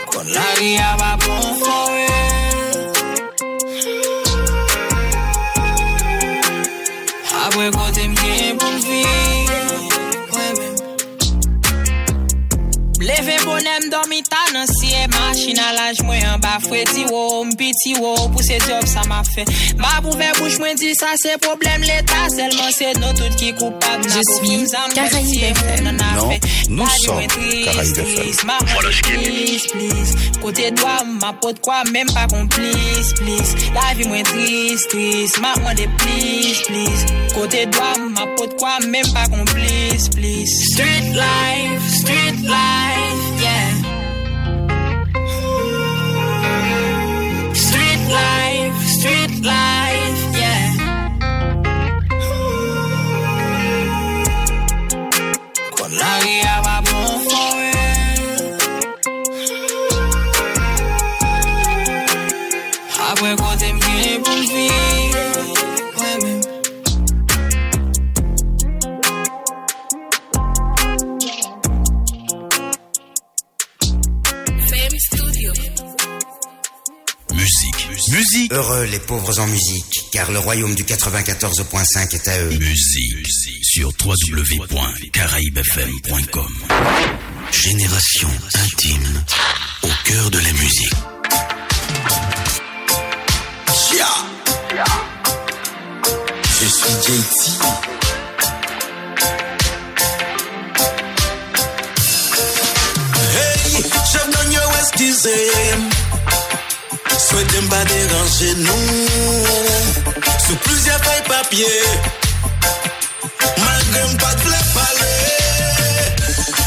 Con la guía va bon for it. Après côté m'gain bon vie. Leve bonhème dormita nan siye machine à l'âge moins en bas foueti wo m'piti wo pour ces job ça m'a fait m'a pouvé bouche moins dit ça c'est problème l'état seulement c'est nous toutes qui coupables je suis Caraïbes non nous sommes Caraïbes voilà ce qui est côté droit ma pote quoi même pas complice please la vie moins triste triste m'a demandé please please côté droit ma pote quoi même pas complice please street life street life yeah. Street life, street life, yeah. Con la guía va bon for it. Après côté m'gain bon vie. Musique. Heureux les pauvres en musique, car le royaume du quatre-vingt-quatorze virgule cinq est à eux. Musique sur w w w point caraïbes f m point com. Génération intime au cœur de la musique. Yeah. Je suis J T. Hey, je n'ai pas excusé. Souhaitez pas déranger nous. Sous plusieurs feuilles papier. Malgré pas de bleu parler.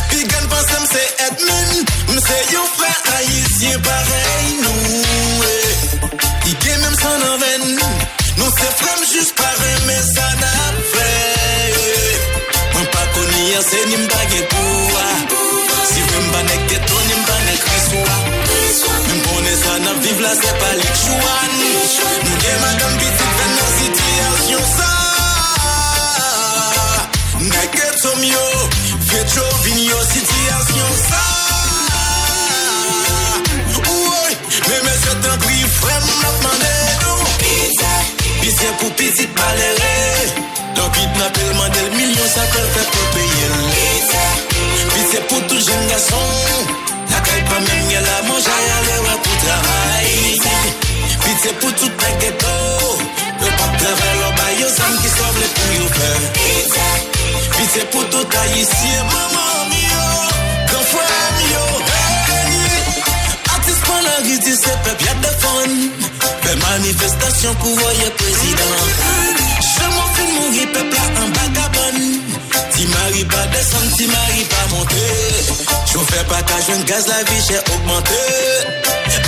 Puis gagne pas ça c'est Edmund. M'sais yon frère haïtien pareil nous. Il gagne même son envenu. Nous c'est frères juste pareil mais ça n'a fait. On pas connu y'a c'est ni m'bagué pour. Si vous m'en êtes que ton imbanek soit. Même pour les années vivent là, c'est pas les chouans. Nous gué madame petite dans nos situations ça. N'a que ton mio, fait trop vigno situation ça. Oui, mais mais je t'en prie, frère, m'en demandez nous. Pizza, pizza pour petite balérée. Donc il n'a pas demandé le million, ça te fait pas payer. Pizza. C'est pour tout jeune garçon. La caille pas même y'a la mange à l'heure pour travailler. Vite c'est pour tout le ghetto. Le peuple travaille en bas, y'a un qui sauve les pouilles au père. Vite c'est pour tout haïtien, maman mio, grand frère mio. Artiste pour la rue, c'est peuple, y'a de fun. Fais manifestation pour voir le président. Je m'en fais mourir, peuple là en vagabond. Si Marie pas descendre, si Marie pas monter. Chauffeur pas ta jeune gaz, la vie j'ai augmenté.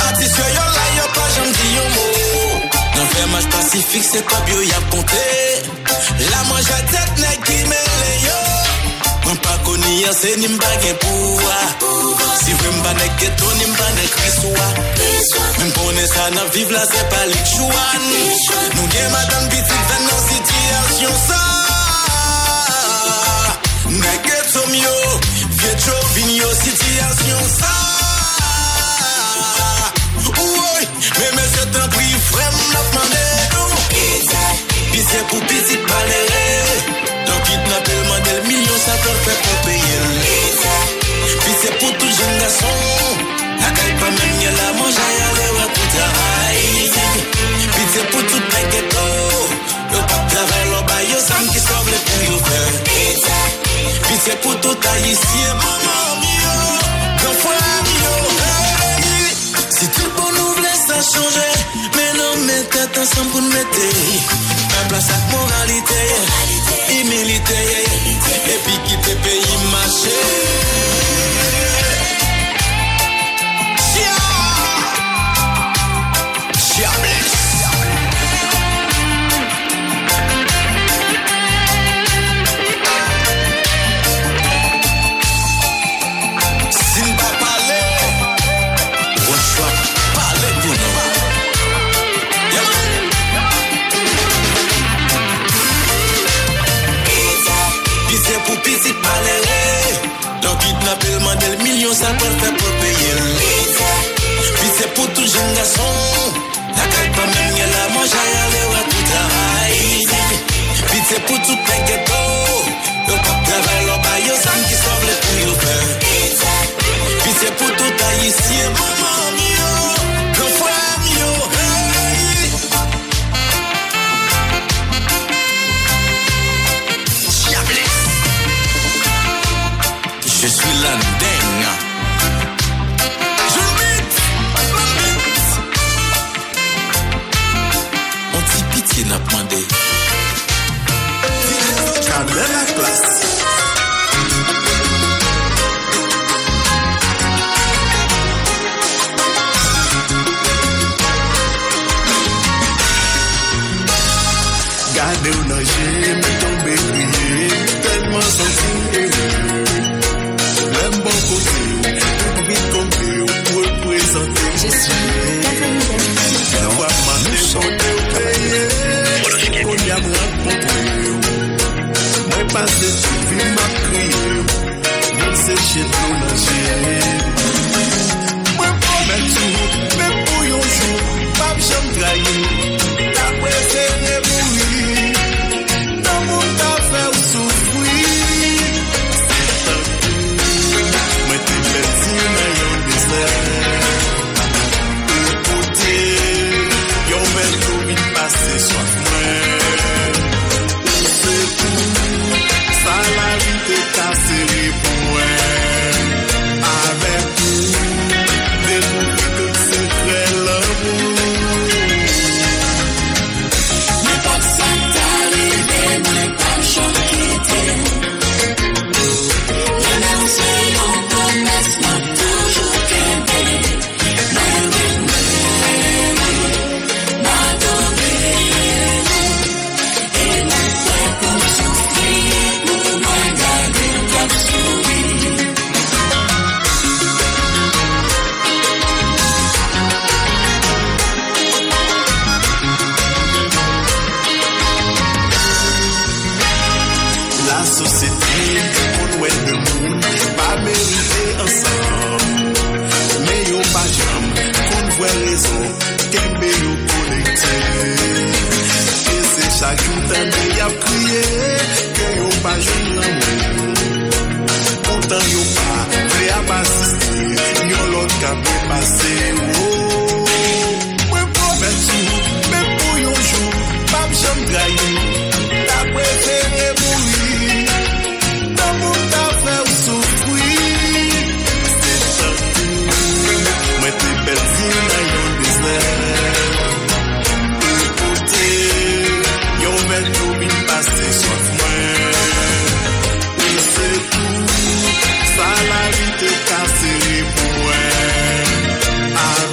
Artiste yo la yo pas j'en dis yo mot. Dans le fermage pacifique c'est pas bio y'a compté. La mange à tête n'est qui mêle yo. On pas connu y'a c'est ni m'bagué pour. Si vous m'banek ghetto ni m'banek rissoua. Même pour ne ça n'a vivre là c'est pas les chouans. Nous gué madame petite dans nos situations ça. N'a que ton mio, vieux Jovigno, situation ça. Oui, mais mais je t'en prie, frère, m'en demandez nous. Pizza, pizza pour petite balérée. Donc il n'a pas demandé le million, ça te fait pour payer. Pizza, pizza pour tout jeune garçon. La caille pas même y'a la mange à y'a le roi pour travailler. Pizza pour tout le ghetto. Le pape travaille au bail aux âmes qui sauve les plus ouverts. Pizza. Pitié pour tout haïtien, maman mio, grand frère mio, si tout le monde nous voulait ça change. tête ensemble pour nous mettre en place la moralité, humilité, et puis quitter le pays marché. Chia bless. Del million, ça peut faire pour payer. Puis c'est pour tout jeune garçon. La carte pas même qu'elle a mangé à l'heure à tout travail. Puis c'est pour tout les ghettos. Le pop travail, le baillot, ça me qui sauve les pouilles au fer. Puis c'est pour tout haïtien, maman, mio, le frère, mio. Je suis l'andeng. Je m'bite, m'bite. On t'y pitié n'a pas demandé. Jamais la place. Gardez-vous nager, mais tombez briller, tellement sentir. Je suis Kathleen. Nous sommes capables. On y a rencontré. Moi passé sur vie m'a crié. Nous c'est chez nous l'angé. Moi promets tout, mais pour un jour, pas jamais trahir. Ta préférée mourir. Dans mon temps faire souffrir. Moi t'es bêtise, mais y'a un désert. C'est soit frère, c'est tout, ça la vie est assez pour avec tout, découvrir le secret, l'amour. Mais pas que ça t'arrive, mais pas chanter. La mer, c'est l'entonnasse, m'a toujours aimé. Chaque jour, t'es meilleur à crier, que y'a pas jeune l'amour. Pourtant, y'a pas, prêt à m'assister, y'a l'autre qui a pu passer. Oh, moi, promets tout, même pour un jour, pas me jamais trahir, ta préférée mourir. Dans mon temps, faire souffrir, c'est un coup, moi, t'es perdu dans un désert. C'est soit moi, et c'est tout, ça la vie te casse les poings.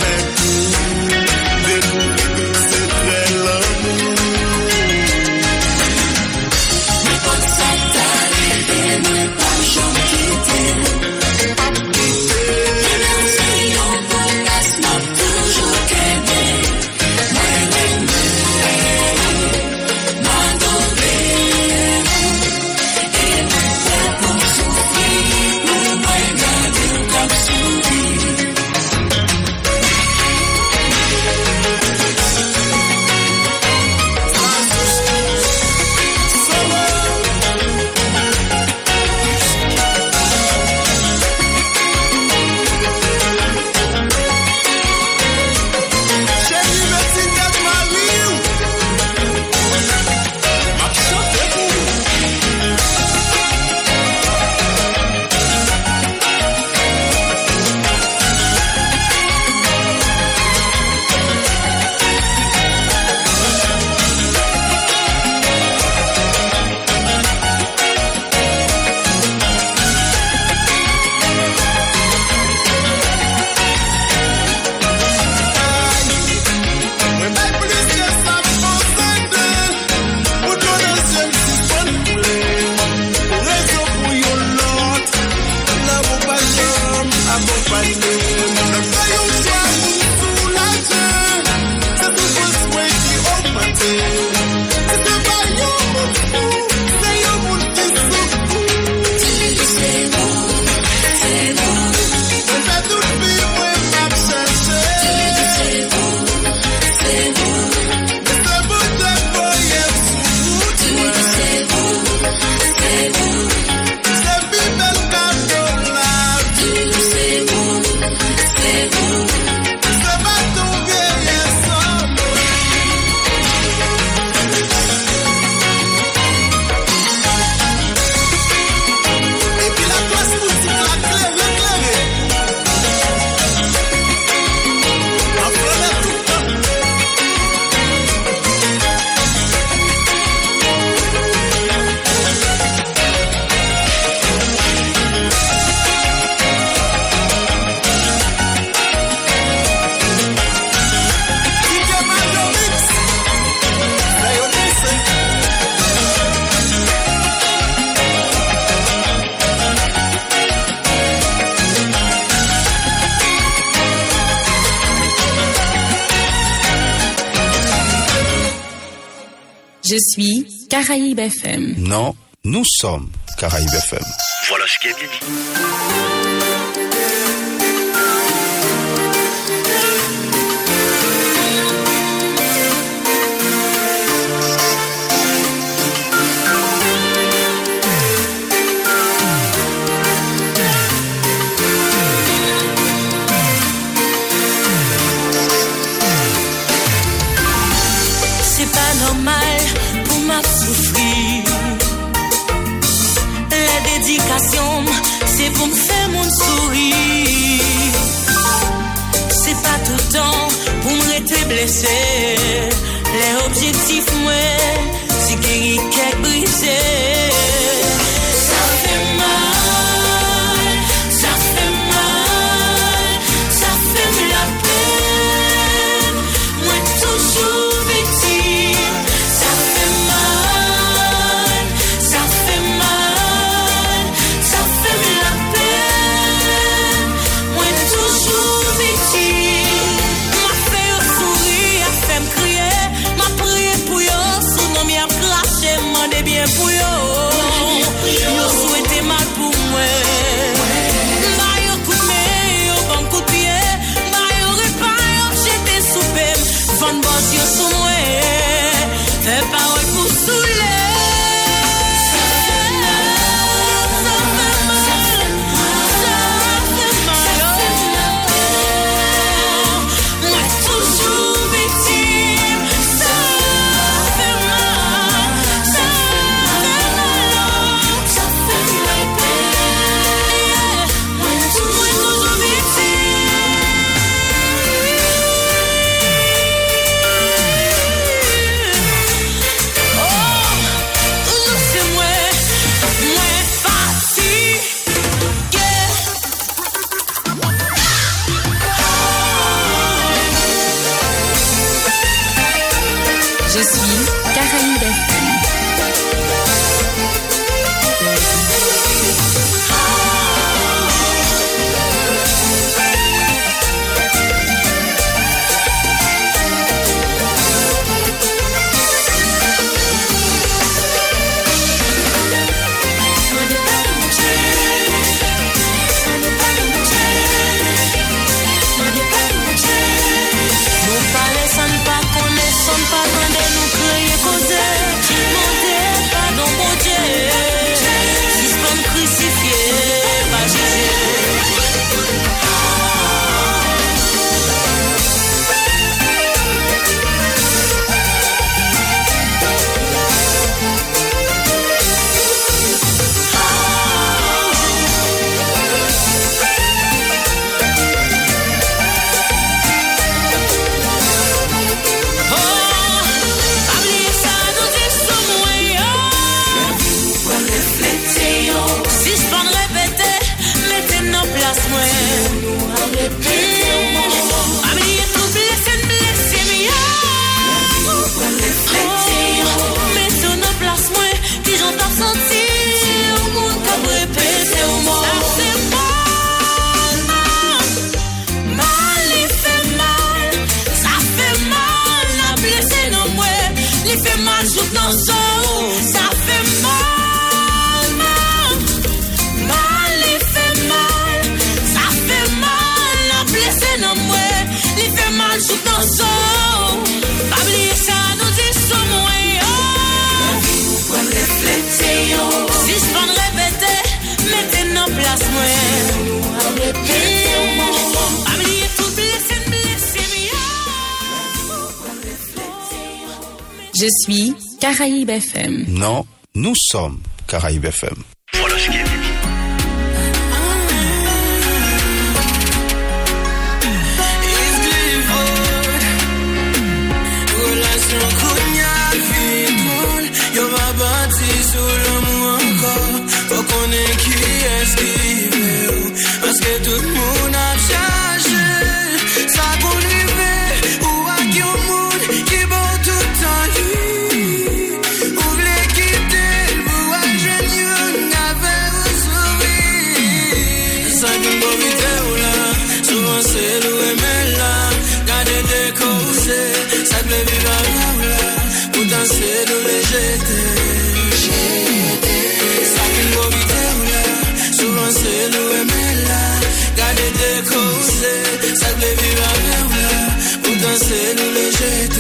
Je suis Caraïbe F M. Non, nous sommes Caraïbe F M. Voilà ce qui est bien dit. C'est pas normal pour ma souffrir. C'est pour me faire mon sourire. C'est pas tout le temps pour me rester blessé. Les objectifs, moi, c'est guérir qu'elle brisée. Ça fait mal, ça fait mal, ça fait me la peine. Moi, toujours. Je suis Caraïbe F M. Non, nous sommes Caraïbe F M. Voilà ce qui est dit. Parce que tout le monde a changé, ça qu'on vivait, ou à qui au monde qui bat tout en lui. Ou voulez quitter, vous avez jeune, avec vous sourire. Ça qu'on va vite ou là, souvent c'est l'ouémé là, garder des causes, ça peut vivre à vous là, pourtant c'est de l'E G T. Ça qui m'obité ou là, souvent c'est de l'E M L A. Gardez des causes, ça devait vivre à merveille. Pourtant c'est de l'E G T.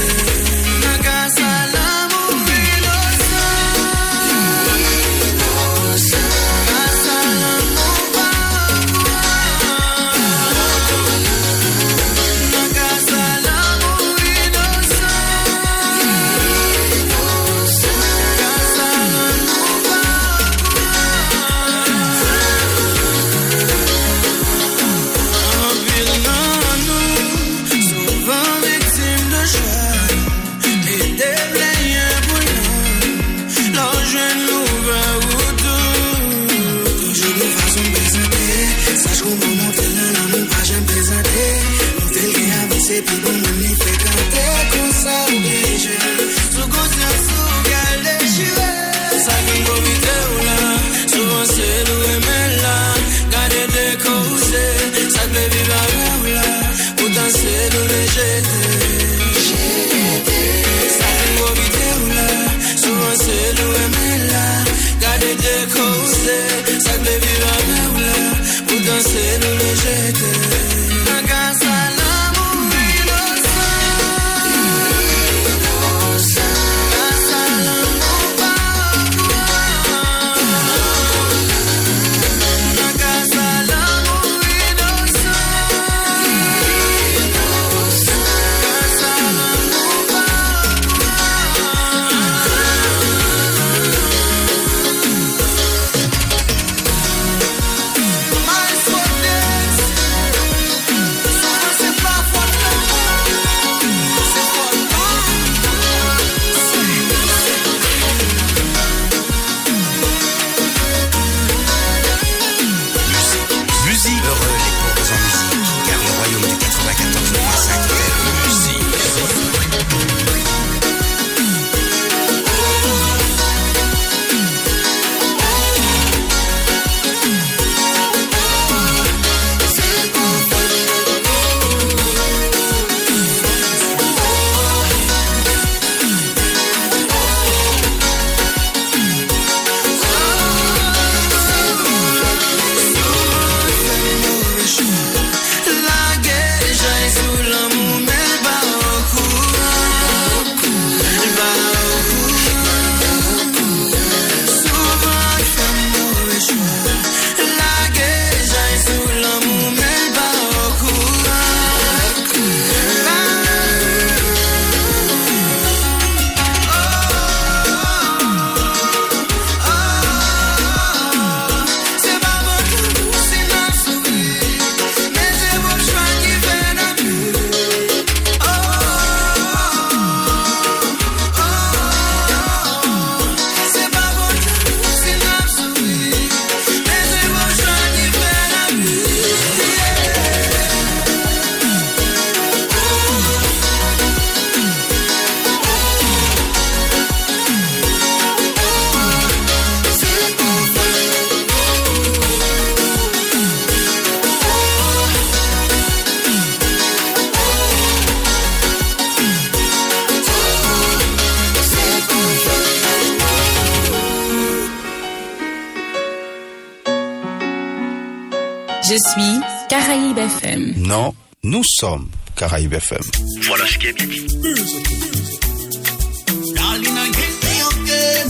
Je suis Caraïbe F M. Non, nous sommes Caraïbe F M. Voilà ce qui est bien dit.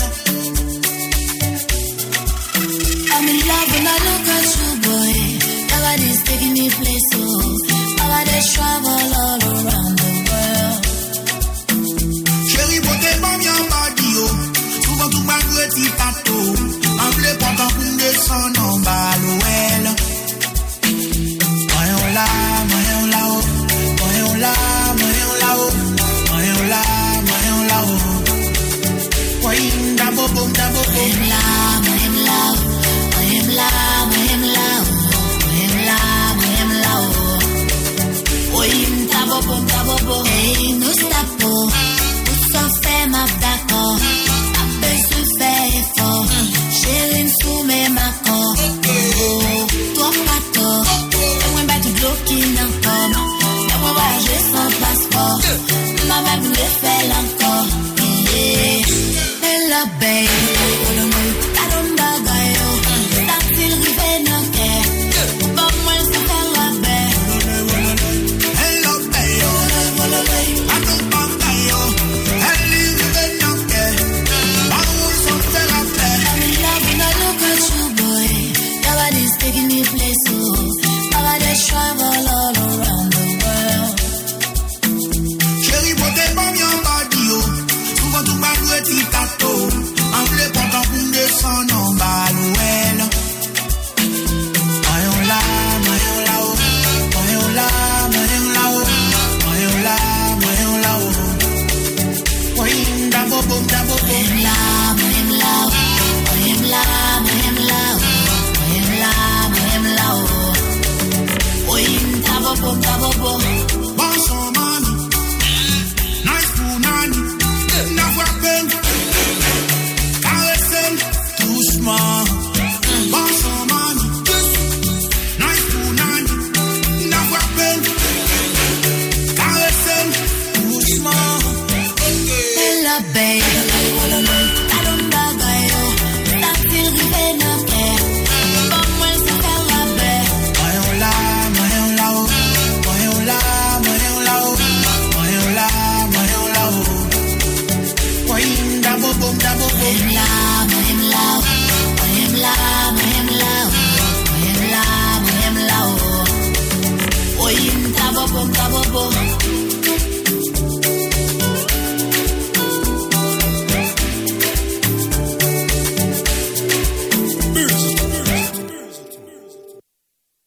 I'm in love when I look at you, boy. Nobody's taking me place, oh. Nobody's travel all around the world. Chérie, portez-moi bien ma bio. Souvent tout ma petit pato. En bleu, pendant qu'on descend en bas, l'ouel. Mama voulait faire encore. Yeah.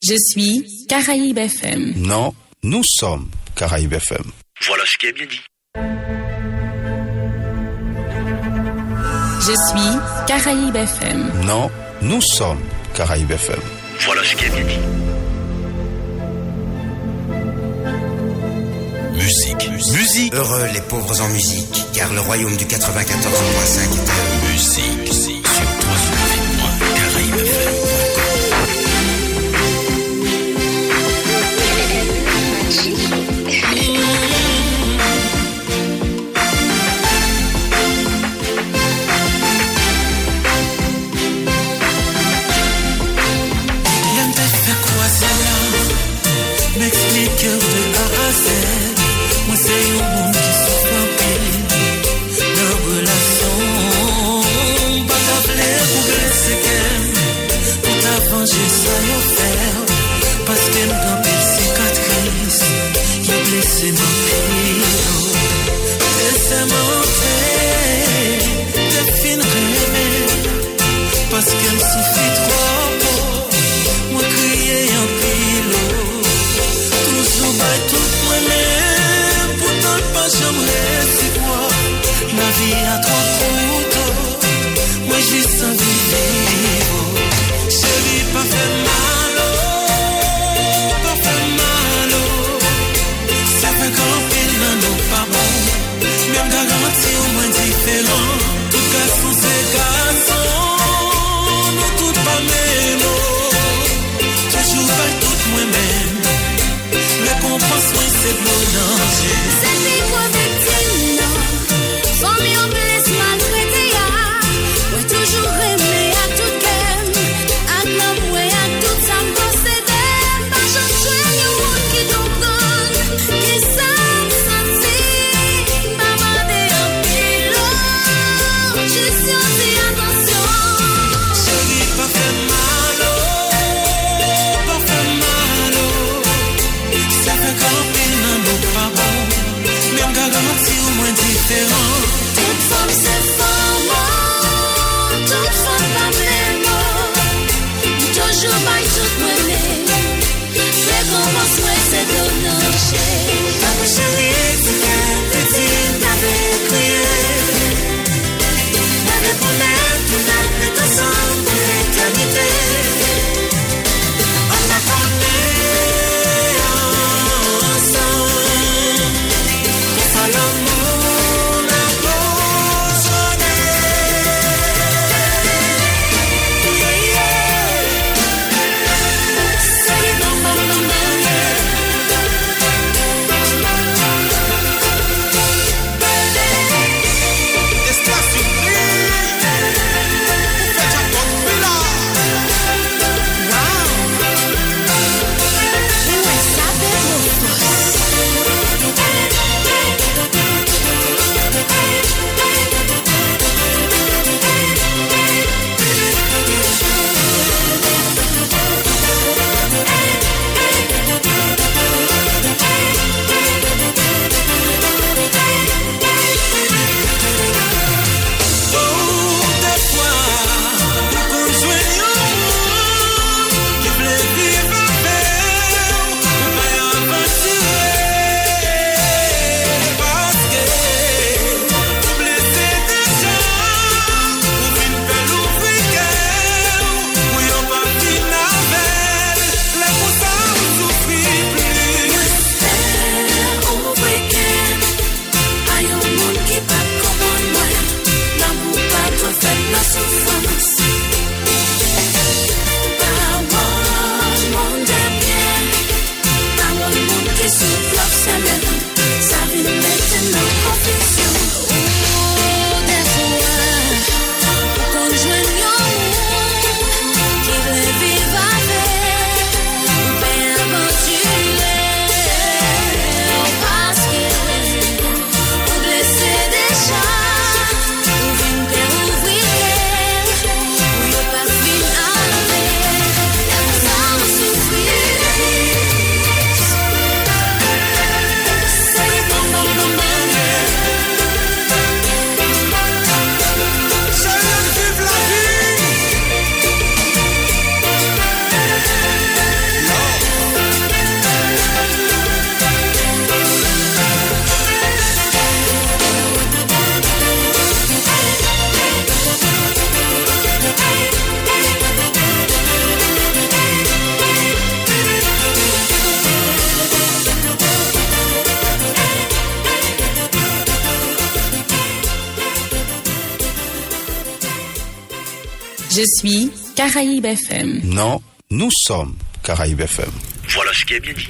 Je suis Caraïbe F M. Non, nous sommes Caraïbe F M. Voilà ce qui est bien dit. Je suis Caraïbe F M. Non, nous sommes Caraïbe F M. Voilà ce qui est bien dit. Musique, musique. Heureux les pauvres en musique, car le royaume du quatre-vingt-quatorze virgule cinq est à eux. Musique, musique. Je suis Caraïbe F M. Non, nous sommes Caraïbe F M. Voilà ce qui est bien dit.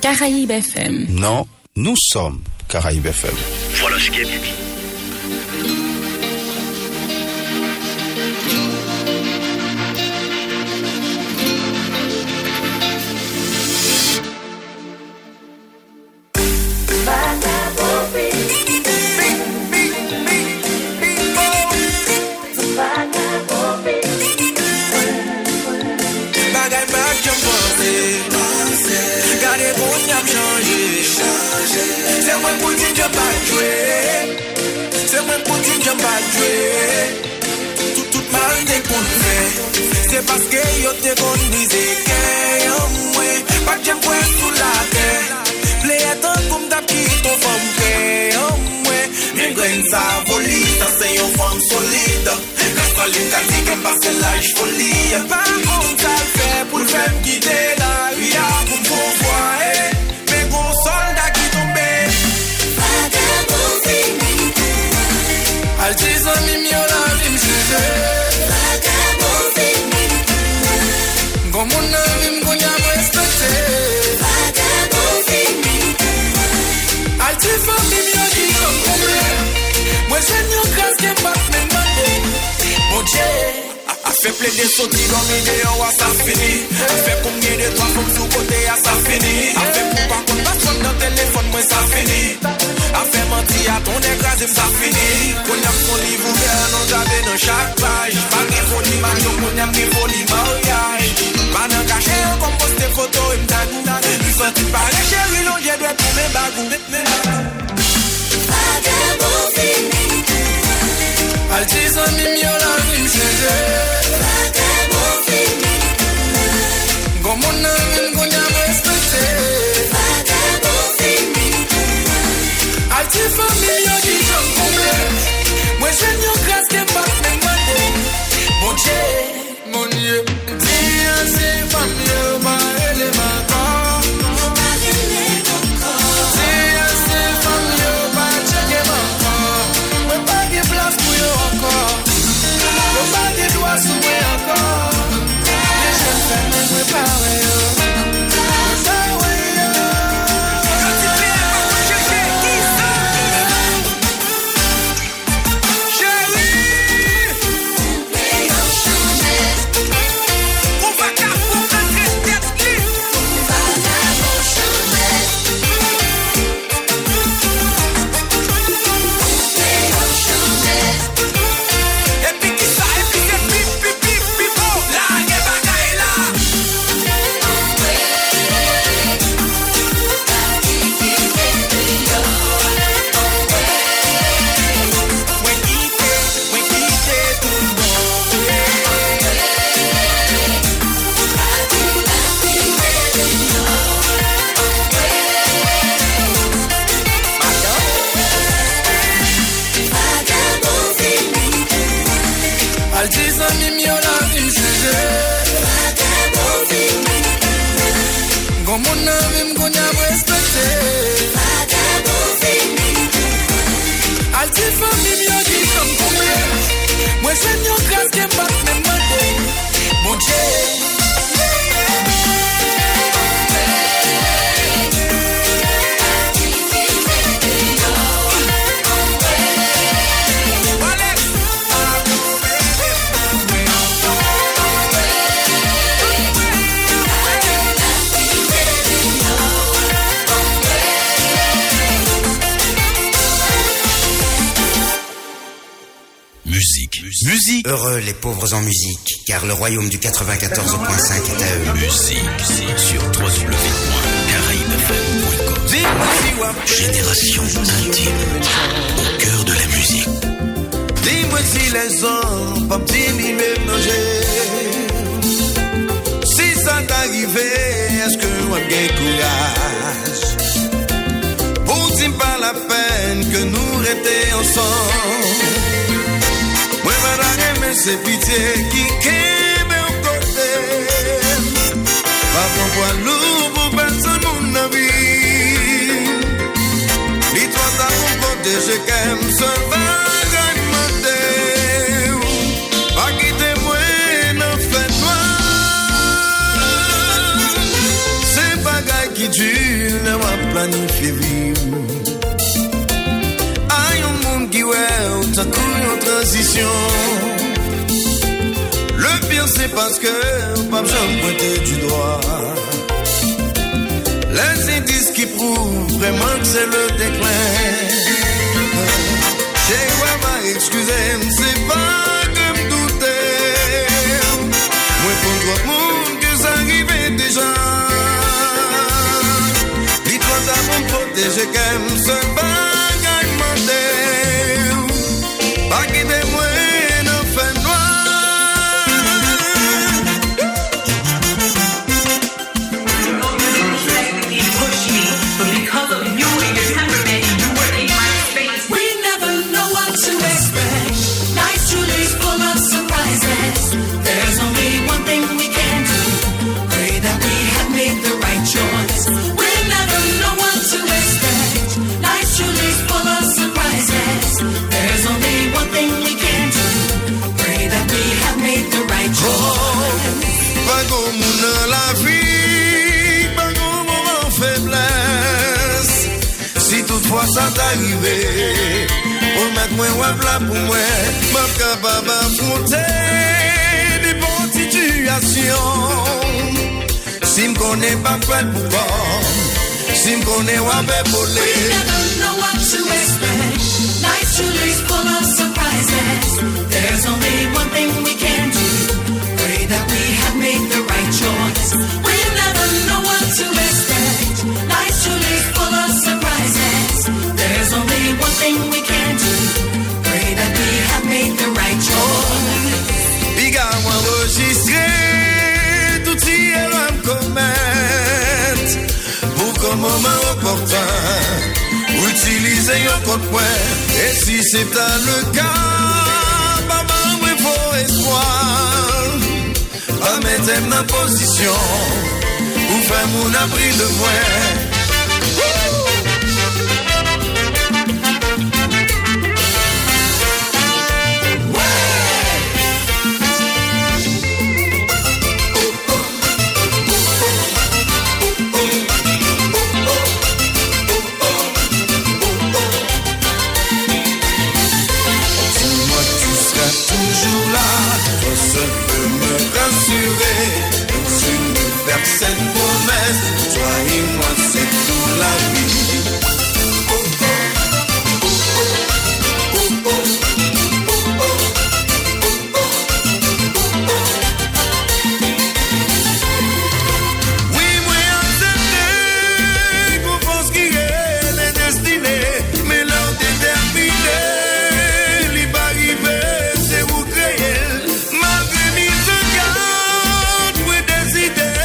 Caraïbe F M. Non, nous sommes Caraïbe F M. Voilà ce qui est bien dit. C'est moi pour dire que je Tout tout mal déconté. C'est parce que yo te conduisé que moi pas que moi sous la terre. Pléatant comme ta petite femme que moi mes graines ça volita c'est une femme solide. Gasoline t'as dit que passe l'âge folie. Pas comme ça fait pour faire guider la vie pour me voir. Mais bon soldat qui tombe. Al disant mimi la vie me juge. Vagabond comme mon ami me connaît à respecter. Vagabond Al disant mimi la vie comme problème. Moi j'ai une grâce qui est pas même bandée. Mon Dieu. A fait plaider sauter dans mes dehors à sa fini. A fait pour me de toi comme sous côté à sa fini. A fait pour pas qu'on passe dans téléphone moi ça fini. A fait mentir à ton écrasé ça fini. Qu'on a mon livre ouvert non jamais dans chaque page. Pas de folie maillot qu'on a mis folie mariage. Pas de caché comme poste photo et m'tagouda. Lui fait tu parler chérie l'on j'ai de tous mes bagous. Vagabond fini. Al disant mimi on a vu me Comme on a même qu'on a respecté Vagabond féminité A ti famille a dit j'en problème Moi j'ai une grâce qui est pas même matin Mon Dieu, mon Dieu Dis à ces familles ma elle ma Heureux les pauvres en musique, car le royaume du quatre-vingt-quatorze virgule cinq est à eux. Musique sur w w w point caraïbefm point com. Génération intime au cœur de la musique. Dis-moi si les hommes pas petit me manger. Si ça t'arrivait, est-ce que on a bien courage? Pour dire pas la peine que nous restions ensemble. C'est pitié qui kembe au côté. Va pouvoir loup pour personne mon avis. L'histoire d'un bon côté, je kembe ce vagabond. Pas quitter moi, non fais-toi. C'est pas gars qui dure, ne m'a planifié vivre. Aïe, un monde qui ouais, on t'a couru en transition. Le pire c'est parce que pas besoin de pointer du doigt. Les indices qui prouvent vraiment que c'est le déclin. J'ai ouais m'a excusé, c'est pas que me douter. Moi pour toi monde que ça arrivait déjà. Dis-toi d'avoir protégé quand même ce bagage. croissant arrivé. Pour mettre moins ou un plat pour moi, je suis capable d'affronter des bonnes situations. Si je ne connais pas quoi pour moi, si je ne connais pas pour les. We never know what to expect. Life's truly full of surprises. There's only one thing we can do. Pray that we have made the right choice. We never know what to expect. Life's truly full of surprises. There's only one thing we can do. Pray that we have made the right choice. Big I want to enregistrer tout y est l'homme comète. Pour qu'un moment opportun. Utilisez un code point. Et si c'est le cas, maman, oui, faut espoir. Pas mettre ma position. Ou faire mon abri de moi. Cette promesse, toi et moi, c'est toute la vie. Oh oh, oh oh, oh oh, oh oh, oh oh, oh. Oui, moi accepté, pour pense qu'il est les destinés, mais l'heure déterminée, les barrières, c'est vous créer. Malgré mes regards, vous décidez.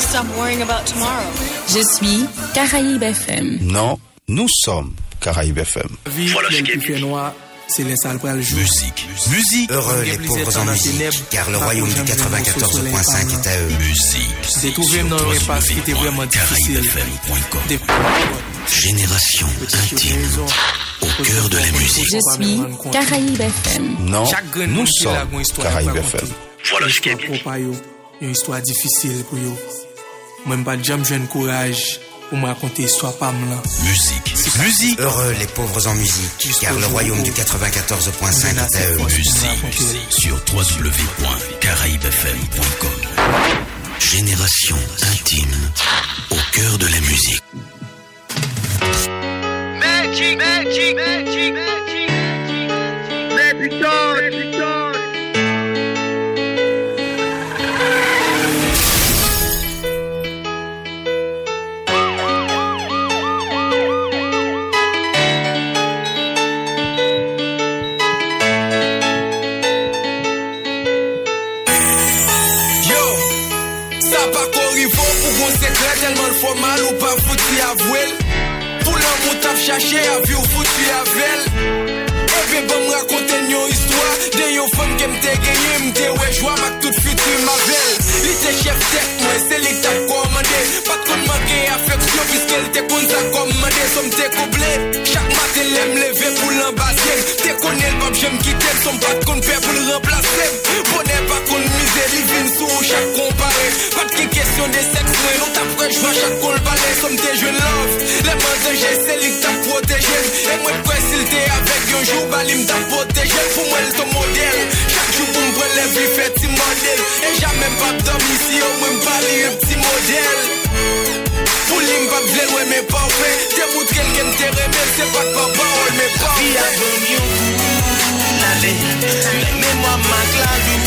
Stop worrying about tomorrow. Je suis Caraïbe F M. Non, nous sommes Caraïbe F M. Voilà ce qui est noir, c'est les salles pour le jour. Musique, musique. Heureux les pauvres en musique, car le royaume du quatre-vingt-quatorze virgule cinq est à eux. Musique. Découvrez nos repas qui étaient vraiment difficiles. Génération intime au cœur de la musique. Je suis Caraïbe F M. Non, nous sommes Caraïbe F M. Voilà ce qui est noir. Une histoire difficile pour eux. Même pas de jam, j'ai le courage pour me raconter l'histoire pas mal. Musique, musique. Heureux les pauvres en musique, car le royaume du quatre-vingt-quatorze virgule cinq est à eux. Musique sur double vé double vé double vé point caraïbe f m point com. Génération intime au cœur de la musique. Magic, magic, magic, magic, magic, magic. Tellement fort mal ou pas foutu avouel. Pour l'amour t'as cherché à vivre foutu avel. Et puis bon me raconter une histoire de une femme qui me t'a gagné, me t'a ouais joie ma toute future ma belle. Il était chef tête moi c'est lui t'a commandé. Pas comme manquer affection puisqu'elle t'a qu'on t'a commandé somme t'es couplé. Chaque matin l'aime lever pour l'embaser. T'es connais le pape j'aime quitter son pas qu'on perd pour le remplacer. Bonnet pas qu'on misère divine sous chaque comparé. Pas de question de sexe non t'as je vois chaque col balai comme tes jeunes love. Les mains de G, c'est lui qui t'a protégé. Et moi, quoi s'il t'est avec un jour, balim t'a protégé. Pour moi, le ton modèle. Chaque jour, pour me les vies, fait petit modèle. Et jamais pas dormi si on me parle, un petit modèle. Pour l'im, pas de l'aimer, mais parfait. T'es pour quelqu'un qui t'aimait, c'est pas de papa, on mais pas. Il a donné un coup, allez. Mais moi, ma clavier.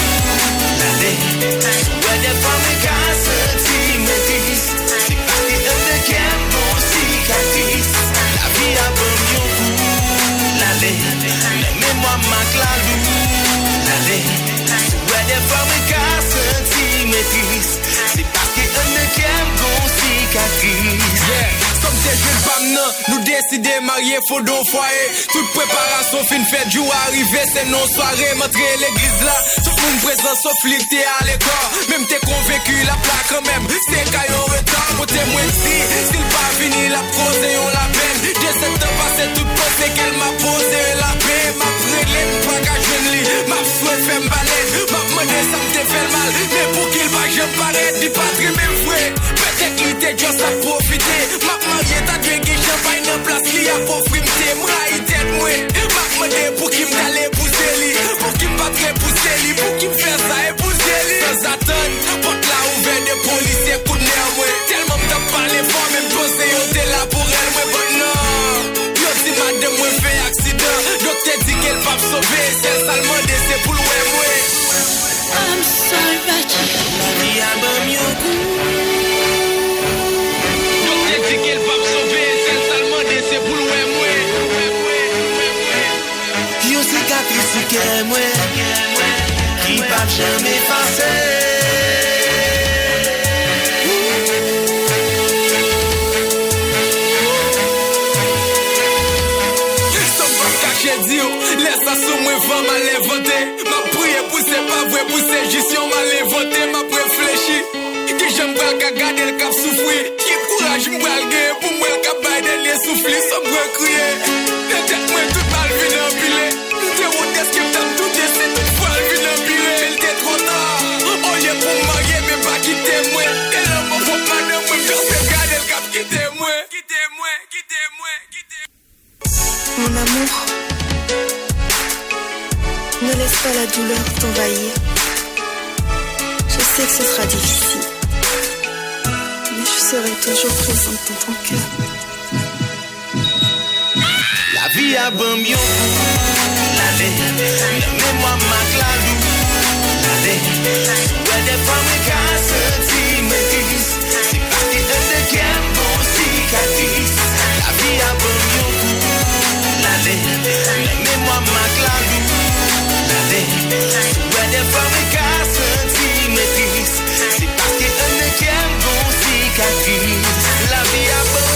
Nous décider marier faut d'au foyer. Toute préparation fin fête jour arrivé c'est non soirée montrer l'église là. Tout le monde présent sauf flirté à l'école. Même t'es convaincu la plaque quand même. C'est caillot retard pour témoin si s'il pas fini la prose et on la peine. Dès sept ans passé toute pensée qu'elle m'a posé la paix. Ma prélé pas qu'à jeune ma fouet fait m'balède. Ma monnaie ça me te fait mal. Mais pour qu'il va que je paraisse du patrie même fouet. Peut-être qu'il t'est juste à profiter. Ma mariée t'a dû guicher. Fay nan plas li a pou frimte mwa itet mwen. Mak mande pou ki m dale pousse li. Pou ki m patre pousse li. Pou ki m fè sa e pousse li. Sans attendre, pot la ouve de policier koune mwen. Tellement m tap pale fort, même pensé yo te la pour elle mwen. But non, yo si madame mwen fè accident. Docteur dit qu'elle va me sauver. Celle salement de c'est pour l'ouè mwen. I'm sorry but you abam yo kou. Qui va jamais passer. Ils sont laisse ça sous moi, va m'inventer. Ma prière pour c'est pas vrai, pour c'est juste on m'a inventé, m'a réfléchi. Que j'aime pas garder le cap souffrir. Qui courage me balguer pour moi le cap bailler les souffler sans me crier. Tête moi tout mal vu d'ambuler. Est-ce que t'as tout laissé toute fois vu l'ambulé? Elle t'est trop tard. Oh, j'ai pour me marier, mais pas quitter moi. Et là, mon pauvre madame, moi, je sais bien, elle cap quitter moi. Quitter moi, quitter moi, quitter. Mon amour, ne laisse pas la douleur t'envahir. Je sais que ce sera difficile, mais je serai toujours présente dans ton cœur. La vie a bon mieux. La mémoire marque la loue. Ouais, des fois, mes gars se timétisent. C'est parti de ce game, bon cicatrice. La vie a bon mieux. La mémoire marque la loue. Ouais, des fois, mes gars se timétisent. C'est parti de ce game, bon cicatrice. La vie a bon mieux.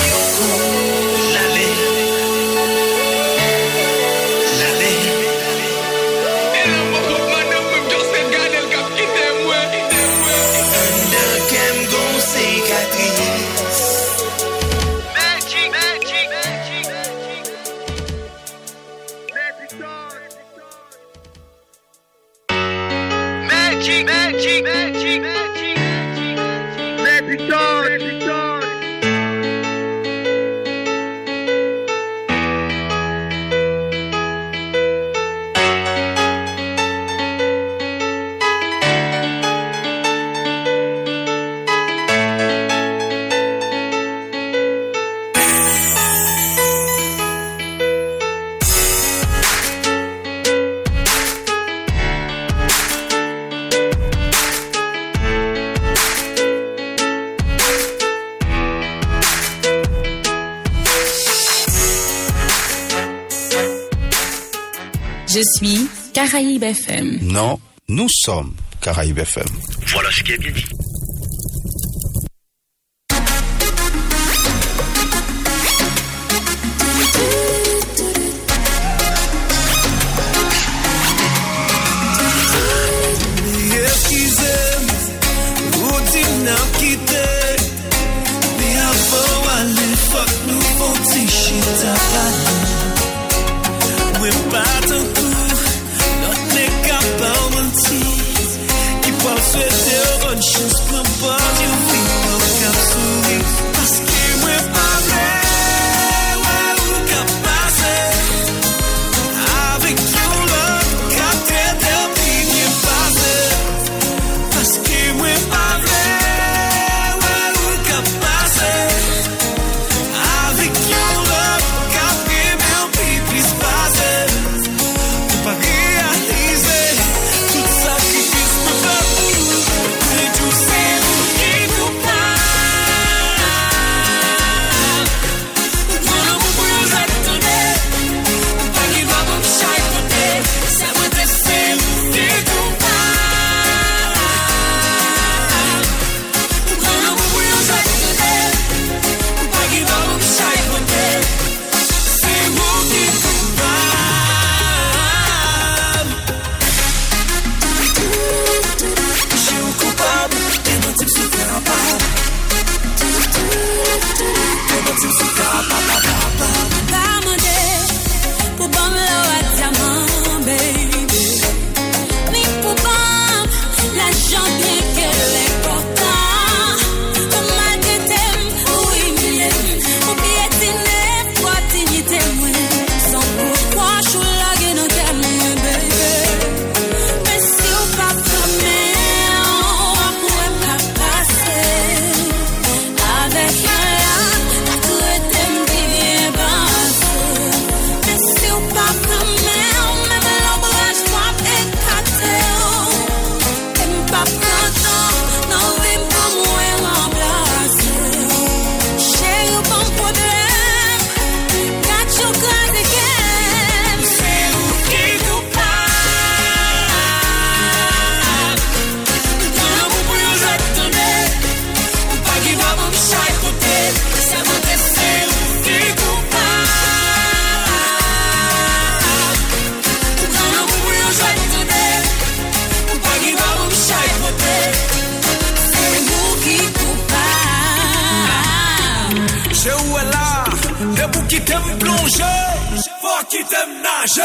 Je suis Caraïbe F M. Non, nous sommes Caraïbe F M. Voilà ce qui est bien dit. qui t'aime plonger, toi qui t'aime nager.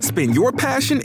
Spin your passion